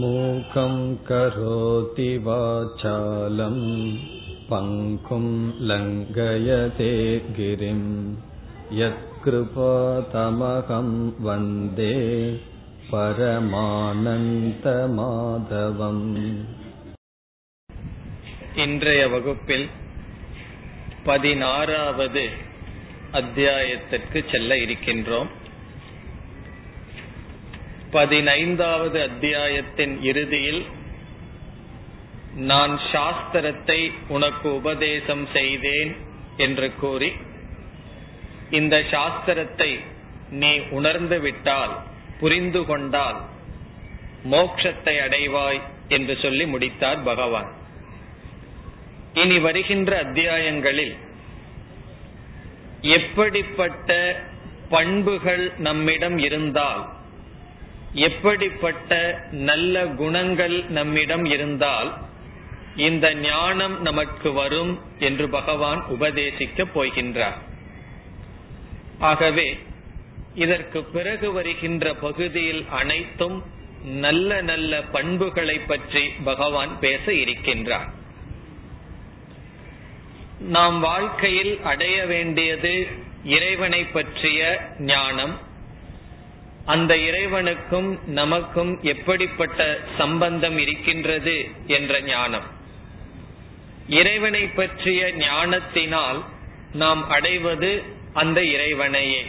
மூகம் கரோதி வாசாலம் பங்கும் லங்கயதே கிரிம் யத்கிருபா தமகம் வந்தே பரமானந்த மாதவம். இன்றைய வகுப்பில் 16வது அத்தியாயத்திற்கு செல்ல இருக்கின்றோம். 15வது அத்தியாயத்தின் இறுதியில், நான் சாஸ்திரத்தை உனக்கு உபதேசம் செய்தேன் என்று கூறி, இந்த சாஸ்திரத்தை நீ உணர்ந்து விட்டால், புரிந்து கொண்டால் மோட்சத்தை அடைவாய் என்று சொல்லி முடித்தார் பகவான். இனி வருகின்ற அத்தியாயங்களில் எப்படிப்பட்ட பண்புகள் நம்மிடம் இருந்தால், எப்படிப்பட்ட நல்ல குணங்கள் நம்மிடம் இருந்தால் இந்த ஞானம் நமக்கு வரும் என்று பகவான் உபதேசிக்க போகின்றார். ஆகவே இதற்கு பிறகு வருகின்ற பகுதியில் அனைத்தும் நல்ல நல்ல பண்புகளை பற்றி பகவான் பேச இருக்கின்றார். நாம் வாழ்க்கையில் அடைய வேண்டியது இறைவனை பற்றிய ஞானம். அந்த இறைவனுக்கும் நமக்கும் எப்படிப்பட்ட சம்பந்தம் இருக்கின்றது என்ற ஞானம். இறைவனை பற்றிய ஞானத்தினால் நாம் அடைவது அந்த இறைவனையே.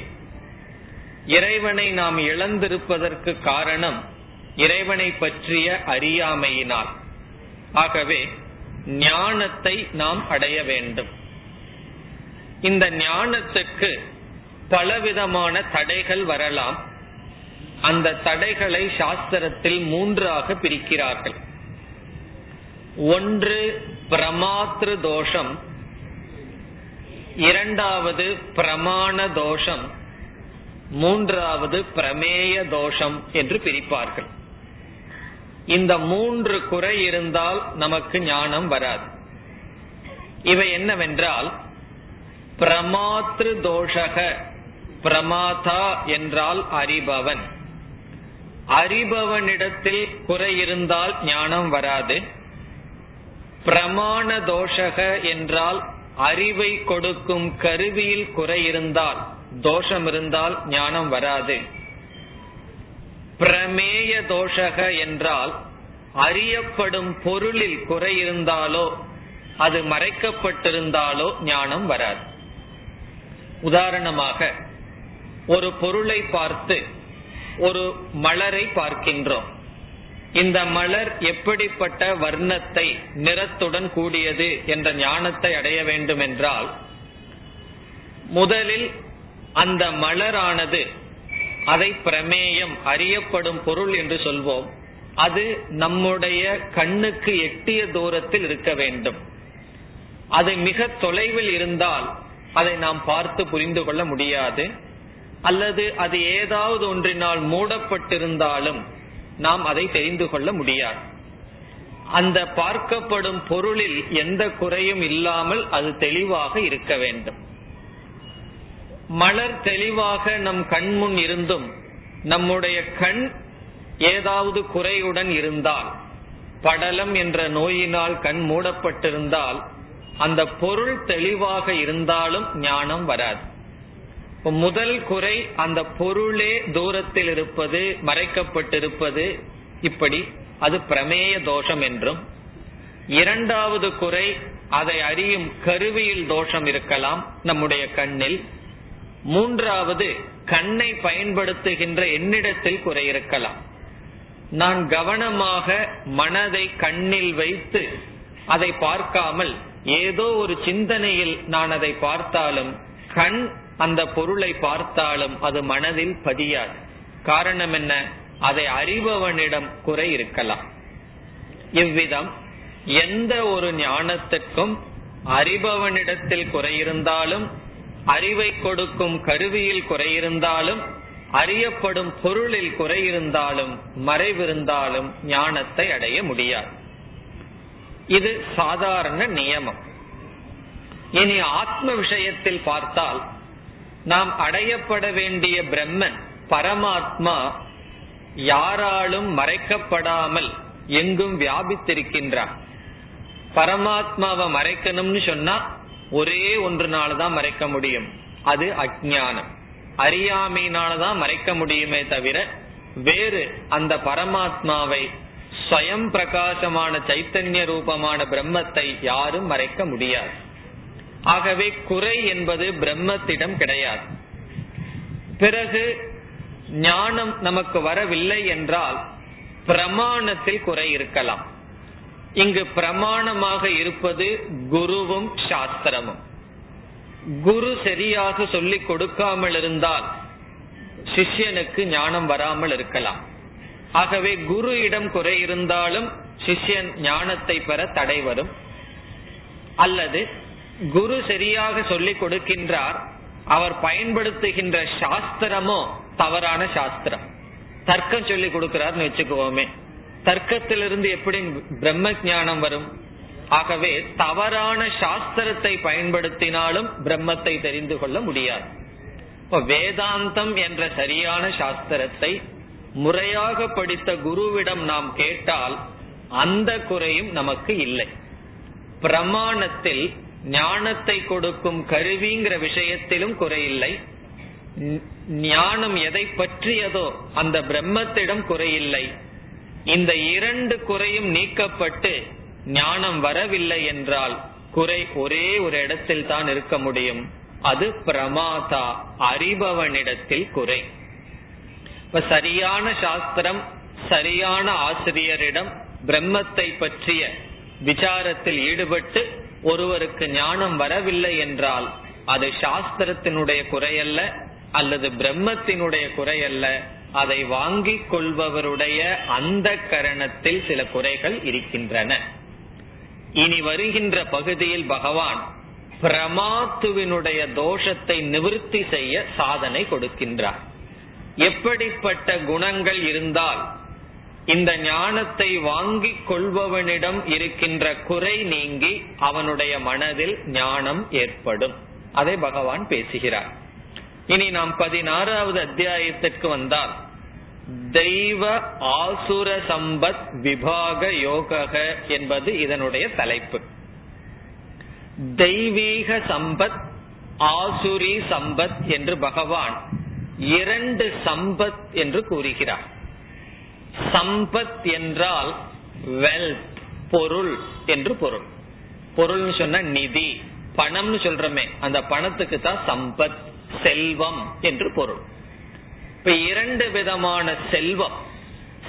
இறைவனை நாம் இழந்திருப்பதற்கு காரணம் இறைவனை பற்றிய அறியாமையினால். ஆகவே ஞானத்தை நாம் அடைய வேண்டும். இந்த ஞானத்துக்கு பலவிதமான தடைகள் வரலாம். அந்த தடைகளை சாஸ்திரத்தில் மூன்றாக பிரிக்கிறார்கள். ஒன்று பிரமாத்ரு தோஷம், இரண்டாவது பிரமாண தோஷம், மூன்றாவது பிரமேய தோஷம் என்று பிரிப்பார்கள். இந்த மூன்று குறை இருந்தால் நமக்கு ஞானம் வராது. இவை என்னவென்றால், பிரமாத்ரு தோஷக, பிரமாதா என்றால் அறிபவன், அறிபவனிடத்தில் குறை இருந்தால் ஞானம் வராது. பிரமாண தோஷக என்றால் அறிவை கொடுக்கும் கருவியில் குறை இருந்தால், தோஷம் இருந்தால் ஞானம் வராது. பிரமேய தோஷக என்றால் அறியப்படும் பொருளில் குறை இருந்தாலோ, அது மறைக்கப்பட்டிருந்தாலோ ஞானம் வராது. உதாரணமாக, ஒரு பொருளை பார்த்து, ஒரு மலரை பார்க்கின்றோம். இந்த மலர் எப்படிப்பட்ட வர்ணத்தை, நிறத்துடன் கூடியது என்ற ஞானத்தை அடைய வேண்டும் என்றால், முதலில் அந்த மலரானது, அதை பிரமேயம், அறியப்படும் பொருள் என்று சொல்வோம், அது நம்முடைய கண்ணுக்கு எட்டிய தூரத்தில் இருக்க வேண்டும். அது மிக தொலைவில் இருந்தால் அதை நாம் பார்த்து புரிந்து கொள்ள முடியாது. அல்லது அது ஏதாவது ஒன்றினால் மூடப்பட்டிருந்தாலும் நாம் அதை தெரிந்து கொள்ள முடியாது. அந்த பார்க்கப்படும் பொருளில் எந்த குறையும் இல்லாமல் அது தெளிவாக இருக்க வேண்டும். மலர் தெளிவாக நம் கண்முன் இருந்தும் நம்முடைய கண் ஏதாவது குறையுடன் இருந்தால், படலம் என்ற நோயினால் கண் மூடப்பட்டிருந்தால், அந்த பொருள் தெளிவாக இருந்தாலும் ஞானம் வராது. முதல் குறை அந்த பொருளே தூரத்தில் இருப்பது, மறைக்கப்பட்டிருப்பது, இப்படி அது பிரமேய தோஷம் என்றும், இரண்டாவது குறை அதை அறியும் கருவியில் தோஷம் இருக்கலாம், நம்முடைய கண்ணில், மூன்றாவது கண்ணை பயன்படுத்துகின்ற எண்ணிடத்தில் குறை இருக்கலாம். நான் கவனமாக மனதை கண்ணில் வைத்து அதை பார்க்காமல் ஏதோ ஒரு சிந்தனையில் நான் அதை பார்த்தாலும், கண் அந்த பொருளை பார்த்தாலும் அது மனதில் பதியாது. காரணம் என்ன? அதை அறிபவனிடம் குறை இருக்கலாம். இவ்விதம் எந்த ஒரு ஞானத்துக்கும் அறிபவனிடத்தில் குறை இருந்தாலும், அறிவை கொடுக்கும் கருவியில் குறையிருந்தாலும், அறியப்படும் பொருளில் குறையிருந்தாலும், மறைவிருந்தாலும் ஞானத்தை அடைய முடியாது. இது சாதாரண நியமம். இனி ஆத்ம விஷயத்தில் பார்த்தால், நாம் அடையப்பட வேண்டிய பிரம்மன், பரமாத்மா, யாராலும் மறைக்கப்படாமல் எங்கும் வியாபித்திருக்கின்றார். பரமாத்மாவை மறைக்கணும்னு சொன்னா ஒரே ஒன்றுனாலதான் மறைக்க முடியும், அது அஜ்ஞானம், அறியாமையினாலதான் மறைக்க முடியுமே தவிர வேறு அந்த பரமாத்மாவை ஸ்வயம் பிரகாசமான சைத்தன்ய ரூபமான பிரம்மத்தை யாரும் மறைக்க முடியாது. ஆகவே குறை என்பது பிரம்மத்திடம் கிடையாது. பிறகு ஞானம் நமக்கு வரவில்லை என்றால் பிரமாணத்தில் குறை இருக்கலாம். இங்கு பிரமாணமாக இருப்பது குருவும் சாஸ்திரமும். குரு சரியாக சொல்லி கொடுக்காமல் இருந்தால் சிஷ்யனுக்கு ஞானம் வராமல் இருக்கலாம். ஆகவே குரு இடம் குறை இருந்தாலும் சிஷ்யன் ஞானத்தை பெற தடை வரும். அல்லது குரு சரியாக சொல்லிக் கொடுக்கின்றார், அவர் பயன்படுத்துகின்ற சாஸ்திரமோ தவறான சாஸ்திரம், தர்க்கம் சொல்லி கொடுக்கிறார்னு வச்சுக்குவோமே, தர்க்கத்திலிருந்து எப்படி பிரம்ம ஞானம் வரும்? ஆகவே தவறான சாஸ்திரத்தை பயன்படுத்தினாலும் பிரம்மத்தை தெரிந்து கொள்ள முடியாது. வேதாந்தம் என்ற சரியான சாஸ்திரத்தை முறையாக படித்த குருவிடம் நாம் கேட்டால் அந்த குறையும் நமக்கு இல்லை. பிரமாணத்தில் ஞானத்தை கொடுக்கும் கருவிங்கிற விஷயத்திலும் குறையில்லை. ஞானம் எதை பற்றியதோ அந்த பிரம்மத்திடம் குறையில்லை. இந்த இரண்டு குறையும் நீக்கப்பட்டு ஞானம் வரவில்லை என்றால் குறை ஒரே ஒரு இடத்தில் தான் இருக்க முடியும், அது பிரமாதா அறிபவனிடத்தில் குறை. இப்ப சரியான சாஸ்திரம் சரியான ஆசிரியரிடம் பிரம்மத்தை பற்றிய விசாரத்தில் ஈடுபட்டு ஒருவருக்கு ஞானம் வரவில்லை என்றால் அது சாஸ்திரத்தினுடைய குறையல்ல, அல்லது பிரம்மத்தினுடைய குறையல்ல, அதை வாங்கி கொள்பவருடைய அந்த கரணத்தில் சில குறைகள் இருக்கின்றன. இனி வருகின்ற பகுதியில் பகவான் பிரமாத்துவினுடைய தோஷத்தை நிவர்த்தி செய்ய சாதனை கொடுக்கின்றார். எப்படிப்பட்ட குணங்கள் இருந்தால் இந்த ஞானத்தை வாங்கி கொள்பவனிடம் இருக்கின்ற குறை நீங்கி அவனுடைய மனதில் ஞானம் ஏற்படும், அதை பகவான் பேசுகிறார். இனி நாம் 16வது அத்தியாயத்திற்கு வந்தால் தெய்வ ஆசுர சம்பத் விபாக யோகக என்பது இதனுடைய தலைப்பு. தெய்வீக சம்பத், ஆசுரி சம்பத் என்று பகவான் இரண்டு சம்பத் என்று கூறுகிறார். சம்பத் என்றால் வெல்த், பொருள் என்று பொருள். பொருள் சொன்னா நிதி, பணம்னு சொல்றமே, அந்த பணத்துக்கு தான் சம்பத், செல்வம் என்று பொருள். இப்ப இரண்டு விதமான செல்வம்,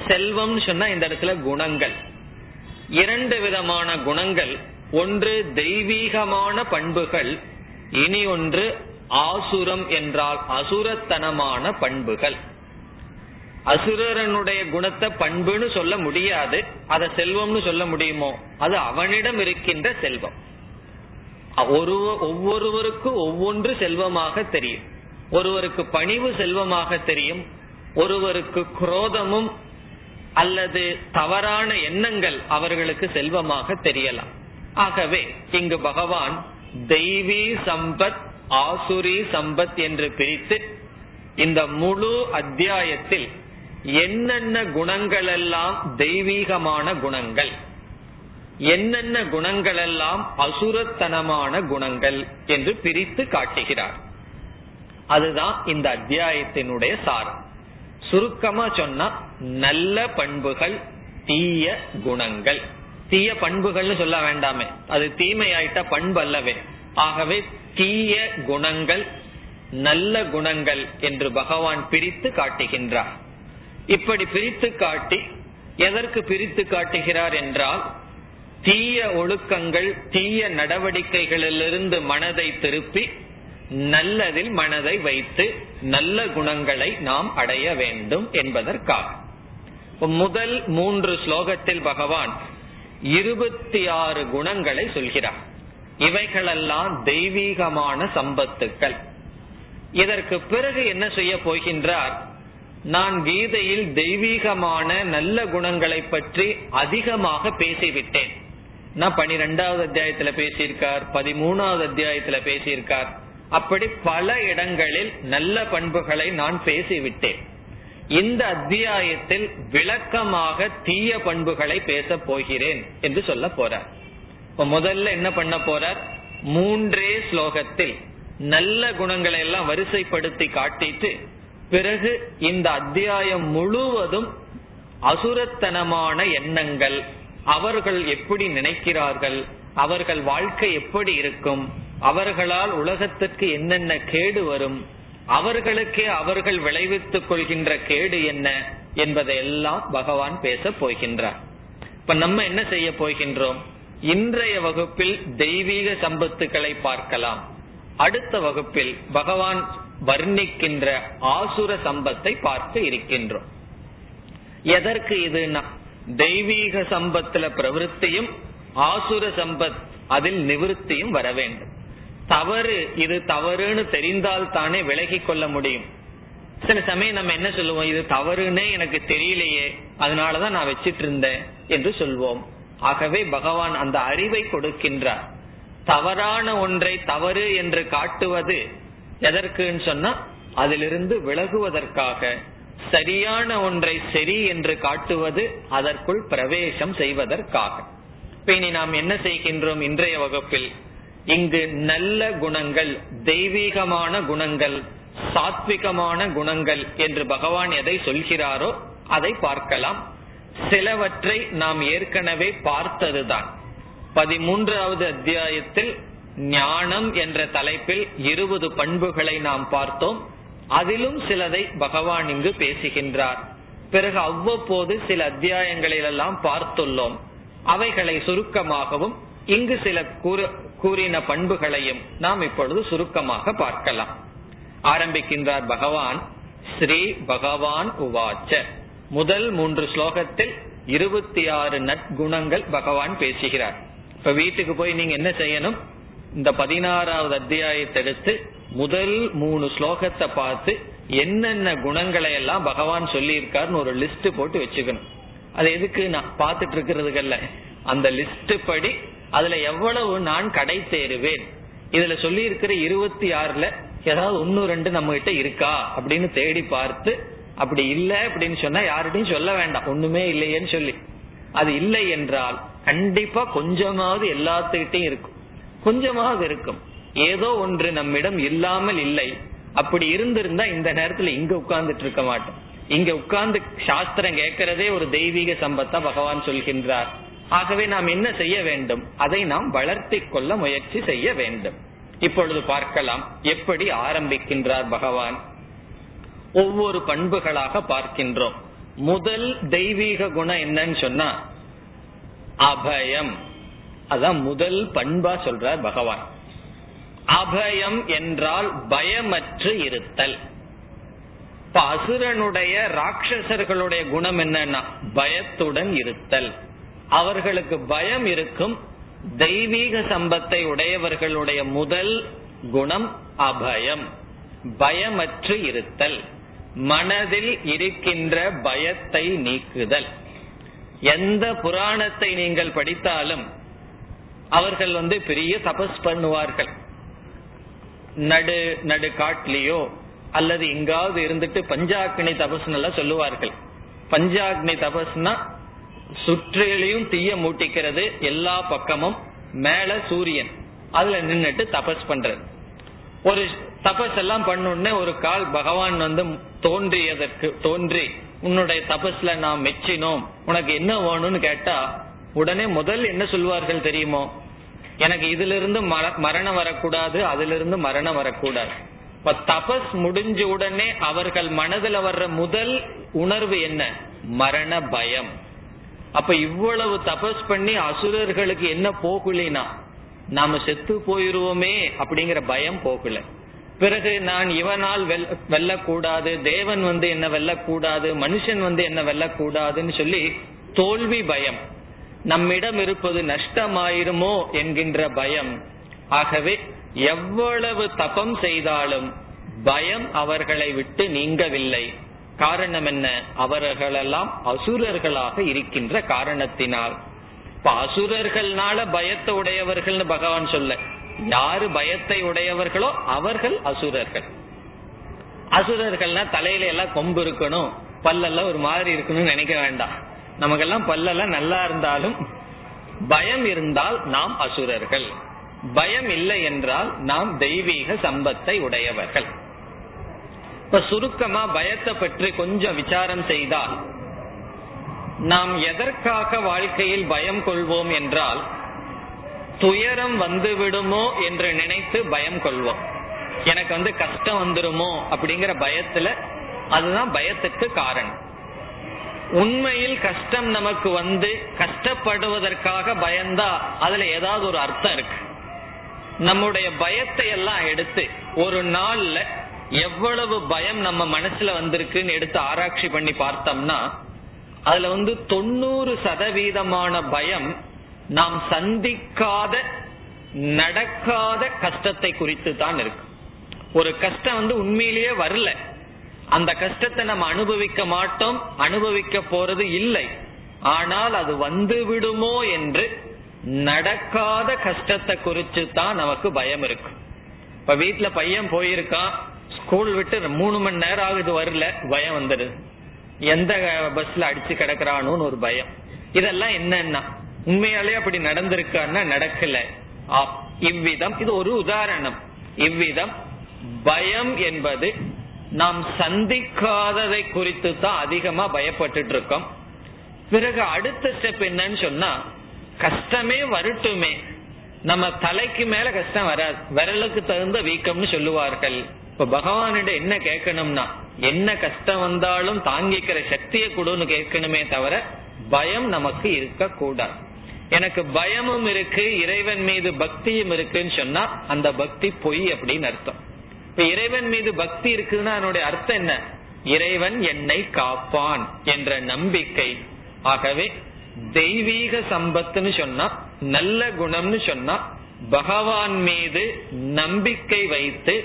செல்வம் சொன்னா இந்த இடத்துல குணங்கள், இரண்டு விதமான குணங்கள், ஒன்று தெய்வீகமான பண்புகள், இனி ஒன்று ஆசுரம் என்றால் அசுரத்தனமான பண்புகள். அசுரனுடைய குணத்தை பண்புன்னு சொல்ல முடியாது, அத செல்வம்னு சொல்ல முடியுமோ? அது அவனிடம் இருக்கின்ற செல்வம். ஒவ்வொருவருக்கு ஒவ்வொன்று செல்வமாக தெரியும். ஒருவருக்கு பணிவு செல்வமாக தெரியும், ஒருவருக்கு குரோதமும் அல்லது தவறான எண்ணங்கள் அவர்களுக்கு செல்வமாக தெரியலாம். ஆகவே இங்கு பகவான் தெய்வீ சம்பத் ஆசுரி சம்பத் என்று பிரித்து இந்த முழு அத்தியாயத்தில் என்னென்ன குணங்கள் எல்லாம் தெய்வீகமான குணங்கள், என்னென்ன குணங்கள் எல்லாம் அசுரத்தனமான குணங்கள் என்று பிரித்து காட்டுகிறார். அதுதான் இந்த அத்தியாயத்தினுடைய சாரம். சுருக்கமா சொன்னா நல்ல பண்புகள், தீய குணங்கள். தீய பண்புகள்னு சொல்ல வேண்டாமே, அது தீமையாயிட்ட பண்பு அல்லவே. ஆகவே தீய குணங்கள், நல்ல குணங்கள் என்று பகவான் பிரித்து காட்டுகின்றார். இப்படி பிரித்து காட்டி எதற்கு பிரித்து காட்டுகிறார் என்றால், தீய ஒழுக்கங்கள் தீய நடவடிக்கைகளிலிருந்து மனதை திருப்பி நல்லதில் மனதை வைத்து நல்ல குணங்களை நாம் அடைய வேண்டும் என்பதற்காக. முதல் 3 ஸ்லோகத்தில் பகவான் 26 குணங்களை சொல்கிறார். இவைகளெல்லாம் தெய்வீகமான சம்பத்துக்கள். இதற்கு பிறகு என்ன செய்ய போகின்றார்? நான் கீதையில் தெய்வீகமான நல்ல குணங்களை பற்றி அதிகமாக பேசிவிட்டேன். நான் 12வது அத்தியாயத்துல பேசியிருக்கார், 13வது அத்தியாயத்துல பேசியிருக்கார், அப்படி பல இடங்களில் நல்ல பண்புகளை நான் பேசிவிட்டேன். இந்த அத்தியாயத்தில் விளக்கமாக தீய பண்புகளை பேச போகிறேன் என்று சொல்ல போறார். இப்ப முதல்ல என்ன பண்ண போறார், மூன்றே ஸ்லோகத்தில் நல்ல குணங்களை எல்லாம் வரிசைப்படுத்தி காட்டிட்டு பிறகு இந்த அத்தியாயம் முழுவதும் அசுரத்தனமான எண்ணங்கள், அவர்கள் எப்படி நினைக்கிறார்கள், அவர்கள் வாழ்க்கை எப்படி இருக்கும், அவர்களால் உலகத்திற்கு என்னென்ன கேடு வரும், அவர்களுக்கே அவர்கள் விளைவித்துக் கொள்கின்ற கேடு என்ன என்பதையெல்லாம் பகவான் பேச போகின்றார். இப்ப நம்ம என்ன செய்ய போகின்றோம், இன்றைய வகுப்பில் தெய்வீக சம்பத்துக்களை பார்க்கலாம், அடுத்த வகுப்பில் பகவான் வர்ணிக்கின்ற ஆசுர சம்பத்தை பார்க்க இருக்கின்றோம். எதற்கு இதுனா, தெய்வீக சம்பத்துல பிரவருத்தியும் ஆசுர சம்பத் அதில் நிவர்த்தியும் வர வேண்டும். தவறு இது தவறுன்னு தெரிந்தால் தானே விலகி கொள்ள முடியும். சில சமயம் நம்ம என்ன சொல்லுவோம், இது தவறுன்னே எனக்கு தெரியலையே, அதனாலதான் நான் வச்சிட்டு இருந்தேன் என்று சொல்வோம். ஆகவே பகவான் அந்த அறிவை கொடுக்கின்றார். தவறான ஒன்றை தவறு என்று காட்டுவது எதற்குன்னு சொன்னா, அதிலிருந்து விலகுவதற்காக. சரியான ஒன்றை சரி என்று காட்டுவது அதற்குள் பிரவேசம் செய்வதற்காக. இனி நாம் என்ன செய்கின்றோம் இன்றைய வகுப்பில், இங்கு நல்ல குணங்கள், தெய்வீகமான குணங்கள், சாத்விகமான குணங்கள் என்று பகவான் எதை சொல்கிறாரோ அதை பார்க்கலாம். சிலவற்றை நாம் ஏற்கனவே பார்த்ததுதான். 13வது அத்தியாயத்தில் ஞானம் என்ற தலைப்பில் 20 பண்புகளை நாம் பார்த்தோம். அதிலும் சிலதை பகவான் இங்கு பேசுகின்றார். பிறகு அவ்வப்போது சில அத்தியாயங்களிலெல்லாம் பார்த்துள்ளோம், அவைகளை சுருக்கமாகவும் இங்கு சில கூறின பண்புகளையும் நாம் இப்பொழுது சுருக்கமாக பார்க்கலாம். ஆரம்பிக்கின்றார் பகவான், ஸ்ரீ பகவான் உவாச்ச. முதல் 3 ஸ்லோகத்தில் 26 நற்குணங்கள் பகவான் பேசுகிறார். இப்ப வீட்டுக்கு போய் நீங்க என்ன செய்யணும், இந்த 16வது அத்தியாயத்தை எடுத்து முதல் 3 ஸ்லோகத்தை பார்த்து என்னென்ன குணங்களை எல்லாம் பகவான் சொல்லியிருக்காருன்னு ஒரு லிஸ்ட் போட்டு வச்சுக்கணும். அது எதுக்கு நான் பார்த்துட்டு இருக்கிறதுக்கல்ல, அந்த லிஸ்ட் படி அதுல எவ்வளவு நான் கடை தேருவேன், இதுல சொல்லி இருக்கிற 26ல ஏதாவது 1-2 நம்ம கிட்ட இருக்கா அப்படின்னு தேடி பார்த்து, அப்படி இல்லை அப்படின்னு சொன்னா யார்கிட்டையும் சொல்ல வேண்டாம், ஒண்ணுமே இல்லையேன்னு சொல்லி. அது இல்லை என்றால் கண்டிப்பா கொஞ்சமாவது எல்லாத்துக்கிட்டையும் இருக்கும், கொஞ்சமாவது இருக்கும், ஏதோ ஒன்று நம்மிடம் இல்லாமல் இல்லை. அப்படி இருந்திருந்தா இந்த நேரத்துல இங்க உட்கார்ந்துட்டு இருக்க மாட்டோம். இங்க உட்கார்ந்து சாஸ்திரம் கேட்கறதே ஒரு தெய்வீக சம்பத்தா பகவான் சொல்கின்றார். ஆகவே நாம் என்ன செய்ய வேண்டும், அதை நாம் வளர்த்தி கொள்ள முயற்சி செய்ய வேண்டும். இப்பொழுது பார்க்கலாம் எப்படி ஆரம்பிக்கின்றார் பகவான். ஒவ்வொரு பண்புகளாக பார்க்கின்றோம். முதல் தெய்வீக குணம் என்னன்னு சொன்னா அபயம். அதான் முதல் பண்பா சொல்றார் பகவான். அபயம் என்றால் பயமற்று இருத்தல். அசுரனுடைய, ராட்சசர்களுடைய குணம் என்னன்னா பயத்துடன் இருத்தல். அவர்களுக்கு பயம் இருக்கும். தெய்வீக சம்பத்தை உடையவர்களுடைய முதல் குணம் அபயம், பயமற்று இருத்தல். மனதில் இருக்கின்ற பயத்தை நீக்குதல். எந்த புராணத்தை நீங்கள் படித்தாலும் அவர்கள் பெரிய தபஸ் பண்ணுவார்கள். நடு காட்டிலேயோ அல்லது எங்காவது இருந்துட்டு பஞ்சாக்னி தபஸ்ன்னு சொல்லுவார்கள். பஞ்சாக்னி தபஸ்னா சுற்றிலையும் தீய மூட்டிக்கிறது, எல்லா பக்கமும் மேல சூரியன், அதுல நின்னுட்டு தபஸ் பண்றது. ஒரு தபஸ் எல்லாம் பண்ண ஒரு கால் பகவான் தோன்றி உன்னுடைய தபஸ்ல நாம் மெச்சினோம், உனக்கு என்ன வேணும்னு கேட்டா உடனே முதல் என்ன சொல்வார்கள் தெரியுமோ, எனக்கு இதுல இருந்து மரணம் வரக்கூடாது, அதுல இருந்து மரணம் வரக்கூடாது. இப்ப தபஸ் முடிஞ்ச உடனே அவர்கள் மனதுல வர்ற முதல் உணர்வு என்ன, மரண பயம். அப்ப இவ்வளவு தபஸ் பண்ணி அசுரர்களுக்கு என்ன போகலினா, நாம செத்து போயிருவோமே அப்படிங்கிற பயம் போகல. பிறகு நான் இவனால் வெல்லக்கூடாது, தேவன் என்ன வெல்லக்கூடாது, மனுஷன் என்ன வெல்லக்கூடாதுன்னு சொல்லி தோல்வி பயம், நம்மிடம் இருப்பது நஷ்டமாயிருமோ என்கின்ற பயம். ஆகவே எவ்வளவு தபம் செய்தாலும் பயம் அவர்களை விட்டு நீங்கவில்லை. காரணம் என்ன, அவர்களெல்லாம் அசுரர்களாக இருக்கின்ற காரணத்தினால். இப்ப அசுரர்கள்னால பயத்தை உடையவர்கள் பகவான் சொல்ல, யாரு பயத்தை உடையவர்களோ அவர்கள் அசுரர்கள். அசுரர்கள்னா தலையில எல்லாம் கொம்பு இருக்கணும், பல்லெல்லாம் ஒரு மாதிரி இருக்குன்னு நினைக்க வேண்டாம். நமக்கெல்லாம் பல்லெல்லாம் நல்லா இருந்தாலும் பயம் இருந்தால் நாம் அசுரர்கள், பயம் இல்லை என்றால் நாம் தெய்வீக சம்பத்தை உடையவர்கள். இப்ப சுருக்கமா பயத்தை பற்றி கொஞ்சம் விசாரம் செய்தால், நாம் எதற்காக வாழ்க்கையில் பயம் கொள்வோம் என்றால், துயரம் வந்து விடுமோ என்று நினைத்து பயம் கொள்வோம். எனக்கு கஷ்டம் வந்துருமோ அப்படிங்கிற பயத்துல, அதுதான் பயத்துக்கு காரணம். உண்மையில் கஷ்டம் நமக்கு வந்து கஷ்டப்படுவதற்காக பயந்தா அதுல ஏதாவது ஒரு அர்த்தம் இருக்கு. நம்முடைய பயத்தை எல்லாம் எடுத்து ஒரு நாள்ல எவ்வளவு பயம் நம்ம மனசுல வந்திருக்குன்னு எடுத்து ஆராய்ச்சி பண்ணி பார்த்தோம்னா, அதுல 90% பயம் நாம் சந்திக்காத நடக்காத கஷ்டத்தை குறித்து தான் இருக்கு. ஒரு கஷ்டம் உண்மையிலேயே வரல, அந்த கஷ்டத்தை நம்ம அனுபவிக்க மாட்டோம், அனுபவிக்க போறது இல்லை, ஆனால் அது வந்து விடுமோ என்று நடக்காத கஷ்டத்தை குறித்து தான் நமக்கு பயம் இருக்கு. இப்ப வீட்டுல பையன் போயிருக்கான், ஸ்கூல் விட்டு 3 மணி நேரம் ஆகுது வரல, பயம் வந்துடுது. எந்த பஸ்ல அடிச்சு கிடக்குறானோன்னு ஒரு பயம். இதெல்லாம் என்னன்னா உண்மையாலே அப்படி நடந்திருக்கான்னா நடக்கல. இவ்விதம் இது ஒரு உதாரணம். இவ்விதம் பயம் என்பது நாம் சந்திக்காததை குறித்து தான் அதிகமா பயப்பட்டு இருக்கோம். பிறகு அடுத்த ஸ்டெப் என்னன்னு சொன்னா, கஷ்டமே வரட்டுமே, நம்ம தலைக்கு மேல கஷ்டம் வராது, விரலுக்கு தகுந்த வீக்கம்னு சொல்லுவார்கள். இப்ப பகவானிட என்ன கேட்கணும்னா, என்ன கஷ்டம் வந்தாலும் தாங்கிக்கிற சக்தியை கொடுன்னு கேட்கணுமே தவிர பயம் நமக்கு இருக்க கூடாது. எனக்கு பயமும் இருக்கு, இறைவன் மீது பக்தியும் இருக்குன்னு சொன்னா அந்த பக்தி பொய் அப்படின்னு அர்த்தம். இப்ப இறைவன் மீது பக்தி இருக்குன்னா அதனுடைய அர்த்தம் என்ன? இறைவன் என்னை காப்பான் என்ற நம்பிக்கை. ஆகவே தெய்வீக சம்பத்துன்னு சொன்னா, நல்ல குணம்னு சொன்னா, பகவான் மீது நம்பிக்கை வைத்து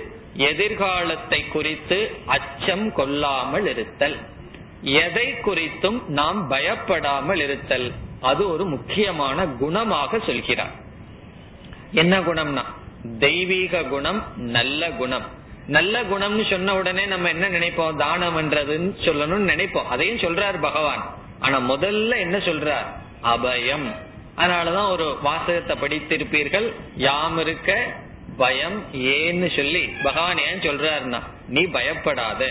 எதிர்காலத்தை குறித்து அச்சம் கொள்ளாமல் இருத்தல், எதை குறித்தும் நாம் பயப்படாமல் இருத்தல், அது ஒரு முக்கியமான குணமாக சொல்கிறார். என்ன குணம்னா தெய்வீக குணம், நல்ல குணம். நல்ல குணம்னு சொன்ன உடனே நம்ம என்ன நினைப்போம்? தானம் பண்றதுன்னு சொல்லணும்னு நினைப்போம். அதையும் சொல்றார் பகவான், ஆனா முதல்ல என்ன சொல்றார்? அபயம். அதனாலதான் ஒரு வாசகத்தை படித்திருப்பீர்கள், யாம் இருக்க பயம் ஏன்னு சொல்லி பகவான் ஏன் சொல்றாருன்னா, நீ பயப்படாத,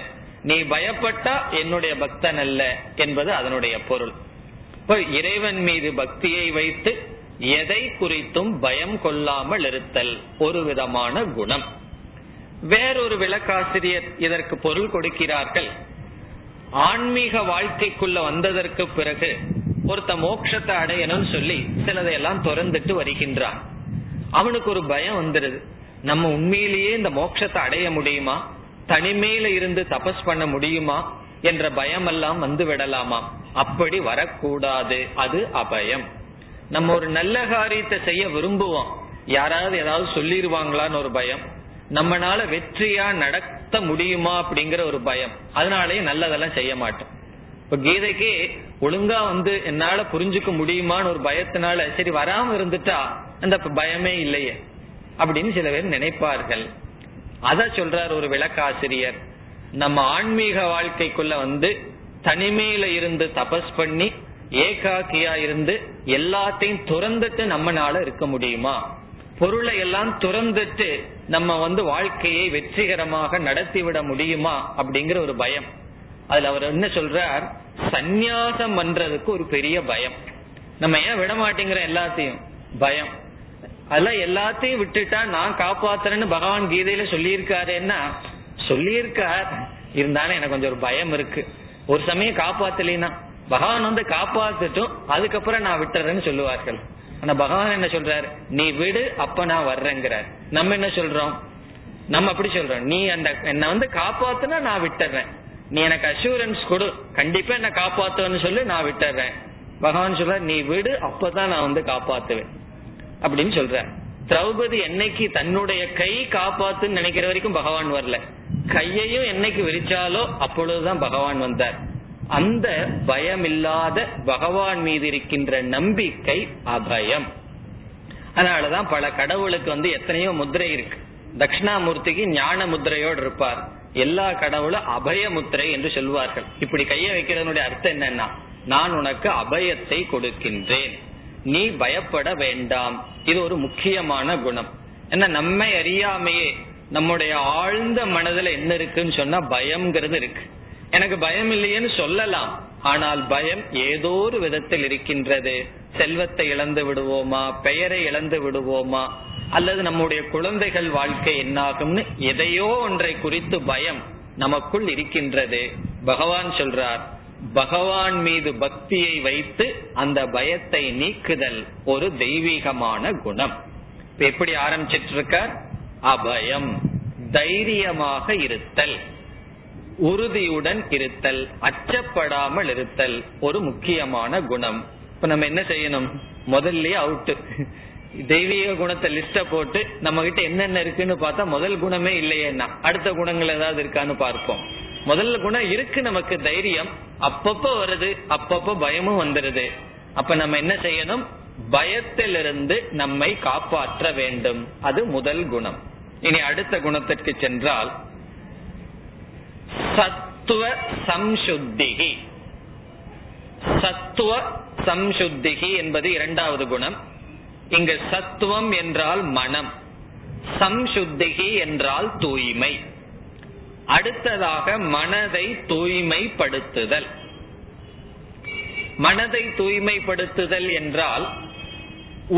நீ பயப்பட்டா என்னுடைய பக்தன் அல்ல என்பது அதனுடைய பொருள். இறைவன் மீது பக்தியை வைத்து எதை குறித்தும் பயம் கொள்ளாமல் இருத்தல் ஒரு விதமான குணம். வேறொரு விளக்காசிரியர் இதற்கு பொருள் கொடுக்கிறார்கள். ஆன்மீக வாழ்க்கைக்குள்ள வந்ததற்கு பிறகு ஒருத்த மோட்சத்தை அடையணும்னு சொல்லி சிலதையெல்லாம் துறந்துட்டு வருகின்றான். அவனுக்கு ஒரு பயம் வந்துருது, நம்ம உண்மையிலேயே இந்த மோட்சத்தை அடைய முடியுமா, தனிமையில இருந்து தபஸ் பண்ண முடியுமா என்ற பயம் எல்லாம் வந்து விடலாமா? அப்படி வரக்கூடாது, அது அபயம். நம்ம ஒரு நல்ல காரியத்தை செய்ய விரும்புவோம், யாராவது ஏதாவது சொல்லிடுவாங்களான்னு ஒரு பயம், நம்மளால வெற்றியா நடத்த முடியுமா அப்படிங்கிற ஒரு பயம், அதனாலேயே நல்லதெல்லாம் செய்ய மாட்டோம். இப்ப கீதைக்கு ஒழுங்கா என்னால புரிஞ்சுக்க முடியுமான்னு ஒரு பயத்தினால சரி வராம இருந்துட்டா அந்த பயமே இல்லையே அப்படின்னு சில பேர் நினைப்பார்கள். அத சொல்றார் ஒரு விளக்காசிரியர், நம்ம ஆன்மீக வாழ்க்கைக்குள்ள தனிமையில இருந்து தபஸ் பண்ணி ஏகாக்கியா இருந்து எல்லாத்தையும் துறந்துட்டு நம்மளால இருக்க முடியுமா? பொருளை எல்லாம் துறந்துட்டு நம்ம வாழ்க்கையை வெற்றிகரமாக நடத்திவிட முடியுமா அப்படிங்கிற ஒரு பயம். அதுல அவர் என்ன சொல்றார்? சந்நியாசம் பண்றதுக்கு ஒரு பெரிய பயம். நம்ம ஏன் விட மாட்டேங்கிற எல்லாத்தையும்? பயம். அதெல்லாம் எல்லாத்தையும் விட்டுட்டா நான் காப்பாத்துறேன்னு பகவான் கீதையில சொல்லியிருக்காருன்னா சொல்லியிருக்கார், இருந்தாலும் எனக்கு கொஞ்சம் ஒரு பயம் இருக்கு. ஒரு சமயம் காப்பாத்தலாம், பகவான் காப்பாத்துட்டும் அதுக்கப்புறம் நான் விட்டுறேன்னு சொல்லுவார்கள். ஆனா பகவான் என்ன சொல்றாரு? நீ விடு, அப்ப நான் வர்றேங்கிறார். நம்ம என்ன சொல்றோம்? நம்ம அப்படி சொல்றோம், நீ அந்த என்ன காப்பாத்துனா நான் விட்டுறேன், நீ எனக்கு அஷூரன்ஸ் கொடு, கண்டிப்பா என்ன காப்பாத்துவேன்னு சொல்லி நான் விட்டுறேன். பகவான் சொல்ற, நீ விடு, அப்பதான் நான் காப்பாத்துவேன் அப்படின்னு சொல்ற. திரௌபதி என்னைக்கு தன்னுடைய கை காப்பாத்துன்னு நினைக்கிற வரைக்கும் பகவான் வரல, கையையும் என்னைக்கு விரிச்சாலோ அப்பொழுதுதான் பகவான் வந்தார். அந்த பயம் இல்லாத பகவான் மீது இருக்கின்ற நம்பிக்கை அபயம். அதனாலதான் பல கடவுளுக்கு எத்தனையோ முத்திரை இருக்கு. தட்சிணாமூர்த்திக்கு ஞான முத்திரையோடு இருப்பார், எல்லா கடவுளும் அபயமுத்திரை என்று சொல்வார்கள். இப்படி கையை வைக்கிறதனுடைய அர்த்தம் என்னன்னா, நான் உனக்கு அபயத்தை கொடுக்கின்றேன், நீ பயப்பட வேண்டாம். இது ஒரு முக்கியமான குணம். ஏன்னா நம்மை அறியாமையே நம்முடைய ஆழ்ந்த மனதுல என்ன இருக்குன்னு சொன்னா பயம்ங்கிறது இருக்கு. எனக்கு பயம் இல்லையேன்னு சொல்லலாம், ஆனால் பயம் ஏதோ ஒரு விதத்தில் இருக்கின்றது. செல்வத்தை இழந்து விடுவோமா, பெயரை இழந்து விடுவோமா, அல்லது நம்முடைய குழந்தைகள் வாழ்க்கை என்னாகும்னு எதையோ ஒன்றை குறித்து பயம் நமக்குள் இருக்கின்றது. பகவான் சொல்றார், பகவான் மீது பக்தியை வைத்து அந்த பயத்தை நீக்குதல் ஒரு தெய்வீகமான குணம். எப்படி ஆரம்பிச்சிட்டு இருக்க? அபயம், தைரியமாக இருத்தல், உறுதியுடன் இருத்தல், அச்சப்படாமல் இருத்தல் ஒரு முக்கியமான குணம். இப்ப நம்ம என்ன செய்யணும்? முதல்ல அவுட்டு தெய்வீக குணத்தை லிஸ்ட போட்டு நம்ம கிட்ட என்னென்ன இருக்குன்னு பார்த்தா முதல் குணமே இல்லையேன்னா அடுத்த குணங்கள் ஏதாவது இருக்கான்னு பார்ப்போம். முதல் குணம் இருக்கு நமக்கு, தைரியம். அப்பப்ப வருது, அப்பப்போ பயமும் வந்துருது. அப்ப நம்ம என்ன செய்யணும்? பயத்திலிருந்து நம்மை காப்பாற்ற வேண்டும். அது முதல் குணம். இனி அடுத்த குணத்திற்கு சென்றால், சத்துவ சம்சுத்திகி. சத்துவ சம்சுத்திகி என்பது இரண்டாவது குணம். இங்கு சத்துவம் என்றால் மனம், சம்சுத்திகி என்றால் தூய்மை. அடுத்ததாக மனதை தூய்மைப்படுத்துதல். மனதை தூய்மைப்படுத்துதல் என்றால்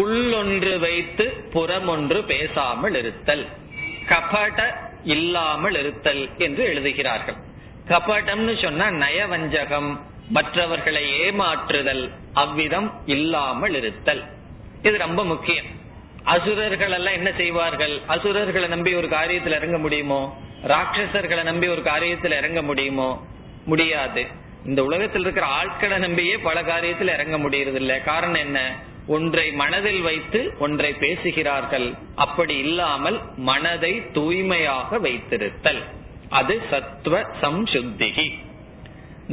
உள்ளொன்று வைத்து புறமொன்று பேசாமல் இருத்தல், கபட இல்லாமல் இருத்தல் என்று எழுதுகிறார்கள். கபடம்னு சொன்னா நயவஞ்சகம், மற்றவர்களை ஏமாற்றுதல், அவ்விதம் இல்லாமல் இருத்தல். இது ரொம்ப முக்கியம். அசுரர்கள் எல்லாம் என்ன செய்வார்கள்? அசுரர்களை நம்பி ஒரு காரியத்தில் இறங்க முடியுமோ? ராட்சசர்களை நம்பி ஒரு காரியத்தில் இறங்க முடியுமோ? முடியாது. இந்த உலகத்தில் இருக்கிற ஆட்களை நம்பியே பல காரியத்தில் இறங்க முடியறதில்லை. காரணம் என்ன? ஒன்றை மனதில் வைத்து ஒன்றை பேசுகிறார்கள். அப்படி இல்லாமல் மனதை தூய்மையாக வைத்திருத்தல், அது சத்துவ சம்சுத்திகி.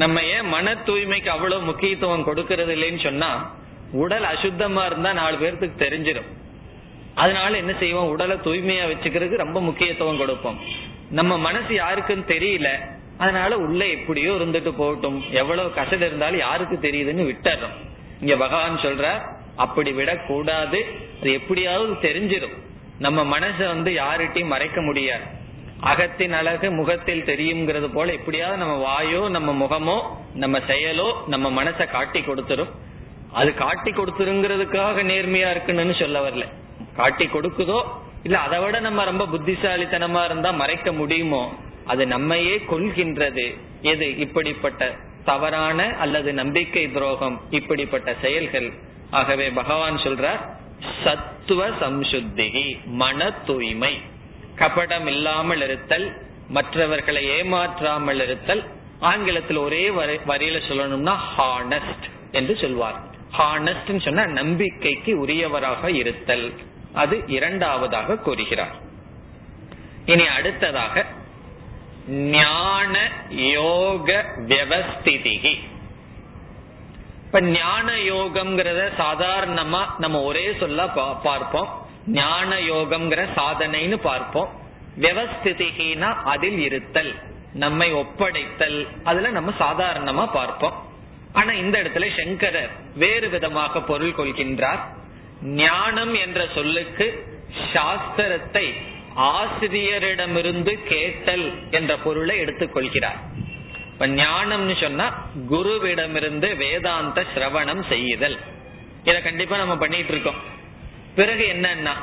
நம்ம ஏன் மன தூய்மைக்கு அவ்வளவு முக்கியத்துவம் கொடுக்கறது இல்லைன்னு சொன்னா, உடல் அசுத்தமா இருந்தா 4 பேருக்கு தெரிஞ்சிடும். அதனால என்ன செய்வோம்? உடலை தூய்மையா வச்சுக்கிறதுக்கு ரொம்ப முக்கியத்துவம் கொடுப்போம். நம்ம மனசு யாருக்குன்னு தெரியல, அதனால உள்ள எப்படியோ இருந்துட்டு போகட்டும், எவ்வளவு கசடு இருந்தாலும் யாருக்கு தெரியுதுன்னு விட்டுறோம். இங்க பகவான் சொல்ற, அப்படி விடக்கூடாது. அது எப்படியாவது தெரிஞ்சிடும். நம்ம மனசை யார்கிட்டையும் மறைக்க முடியாது. அகத்தின் அழகு முகத்தில் தெரியுங்கிறது போல எப்படியாவது நம்ம வாயோ நம்ம முகமோ நம்ம செயலோ நம்ம மனசை காட்டி கொடுத்துரும். அது காட்டி கொடுத்துருங்கிறதுக்காக நேர்மையா இருக்குன்னு சொல்ல வரல. காட்டி கொடுக்குதோ இல்ல, அதை விட நம்ம ரொம்ப புத்திசாலித்தனமா இருந்தா மறைக்க முடியுமோ, அது நம்மையே கொள்கின்றது. எது? இப்படிப்பட்ட தவறான அல்லது நம்பிக்கை துரோகம், இப்படிப்பட்ட செயல்கள். ஆகவே பகவான் சொல்றார், சத்துவ சம்சுத்திகி, மன தூய்மை, கபடம் இல்லாமல் இருத்தல், மற்றவர்களை ஏமாற்றாமல் இருத்தல். ஆங்கிலத்தில் ஒரே வரியில சொல்லணும்னா ஹானஸ்ட் என்று சொல்வார். ஹானஸ்ட் சொன்னா நம்பிக்கைக்கு உரியவராக இருத்தல். அது இரண்டாவதாக கூறுகிறார். இனி அடுத்ததாக ஞான யோக வியவஸ்திதிகி. இப்ப ஞான யோகம்ங்கிறத சாதாரணமா நம்ம ஒரே சொல்ல பார்ப்போம். ஞான யோகம்ங்கிற சாதனைன்னு பார்ப்போம். வியவஸ்திதிகினா அதில் இருத்தல், நம்மை ஒப்படைத்தல், அதுல நம்ம சாதாரணமா பார்ப்போம். ஆனா இந்த இடத்துல சங்கரர் வேறு விதமாக பொருள் கொள்கின்றார். ஞானம் என்ற சொல்லுக்கு சாஸ்திரத்தை ஆசிரியரிடமிருந்து கேட்டல் என்ற பொருளை எடுத்துக்கொள்கிறார். இப்ப ஞானம்னு சொன்னா குருவிடமிருந்து வேதாந்த சிரவணம் செய்யுதல். இத கண்டிப்பா நம்ம பண்ணிட்டு இருக்கோம். பிறகு என்னன்னா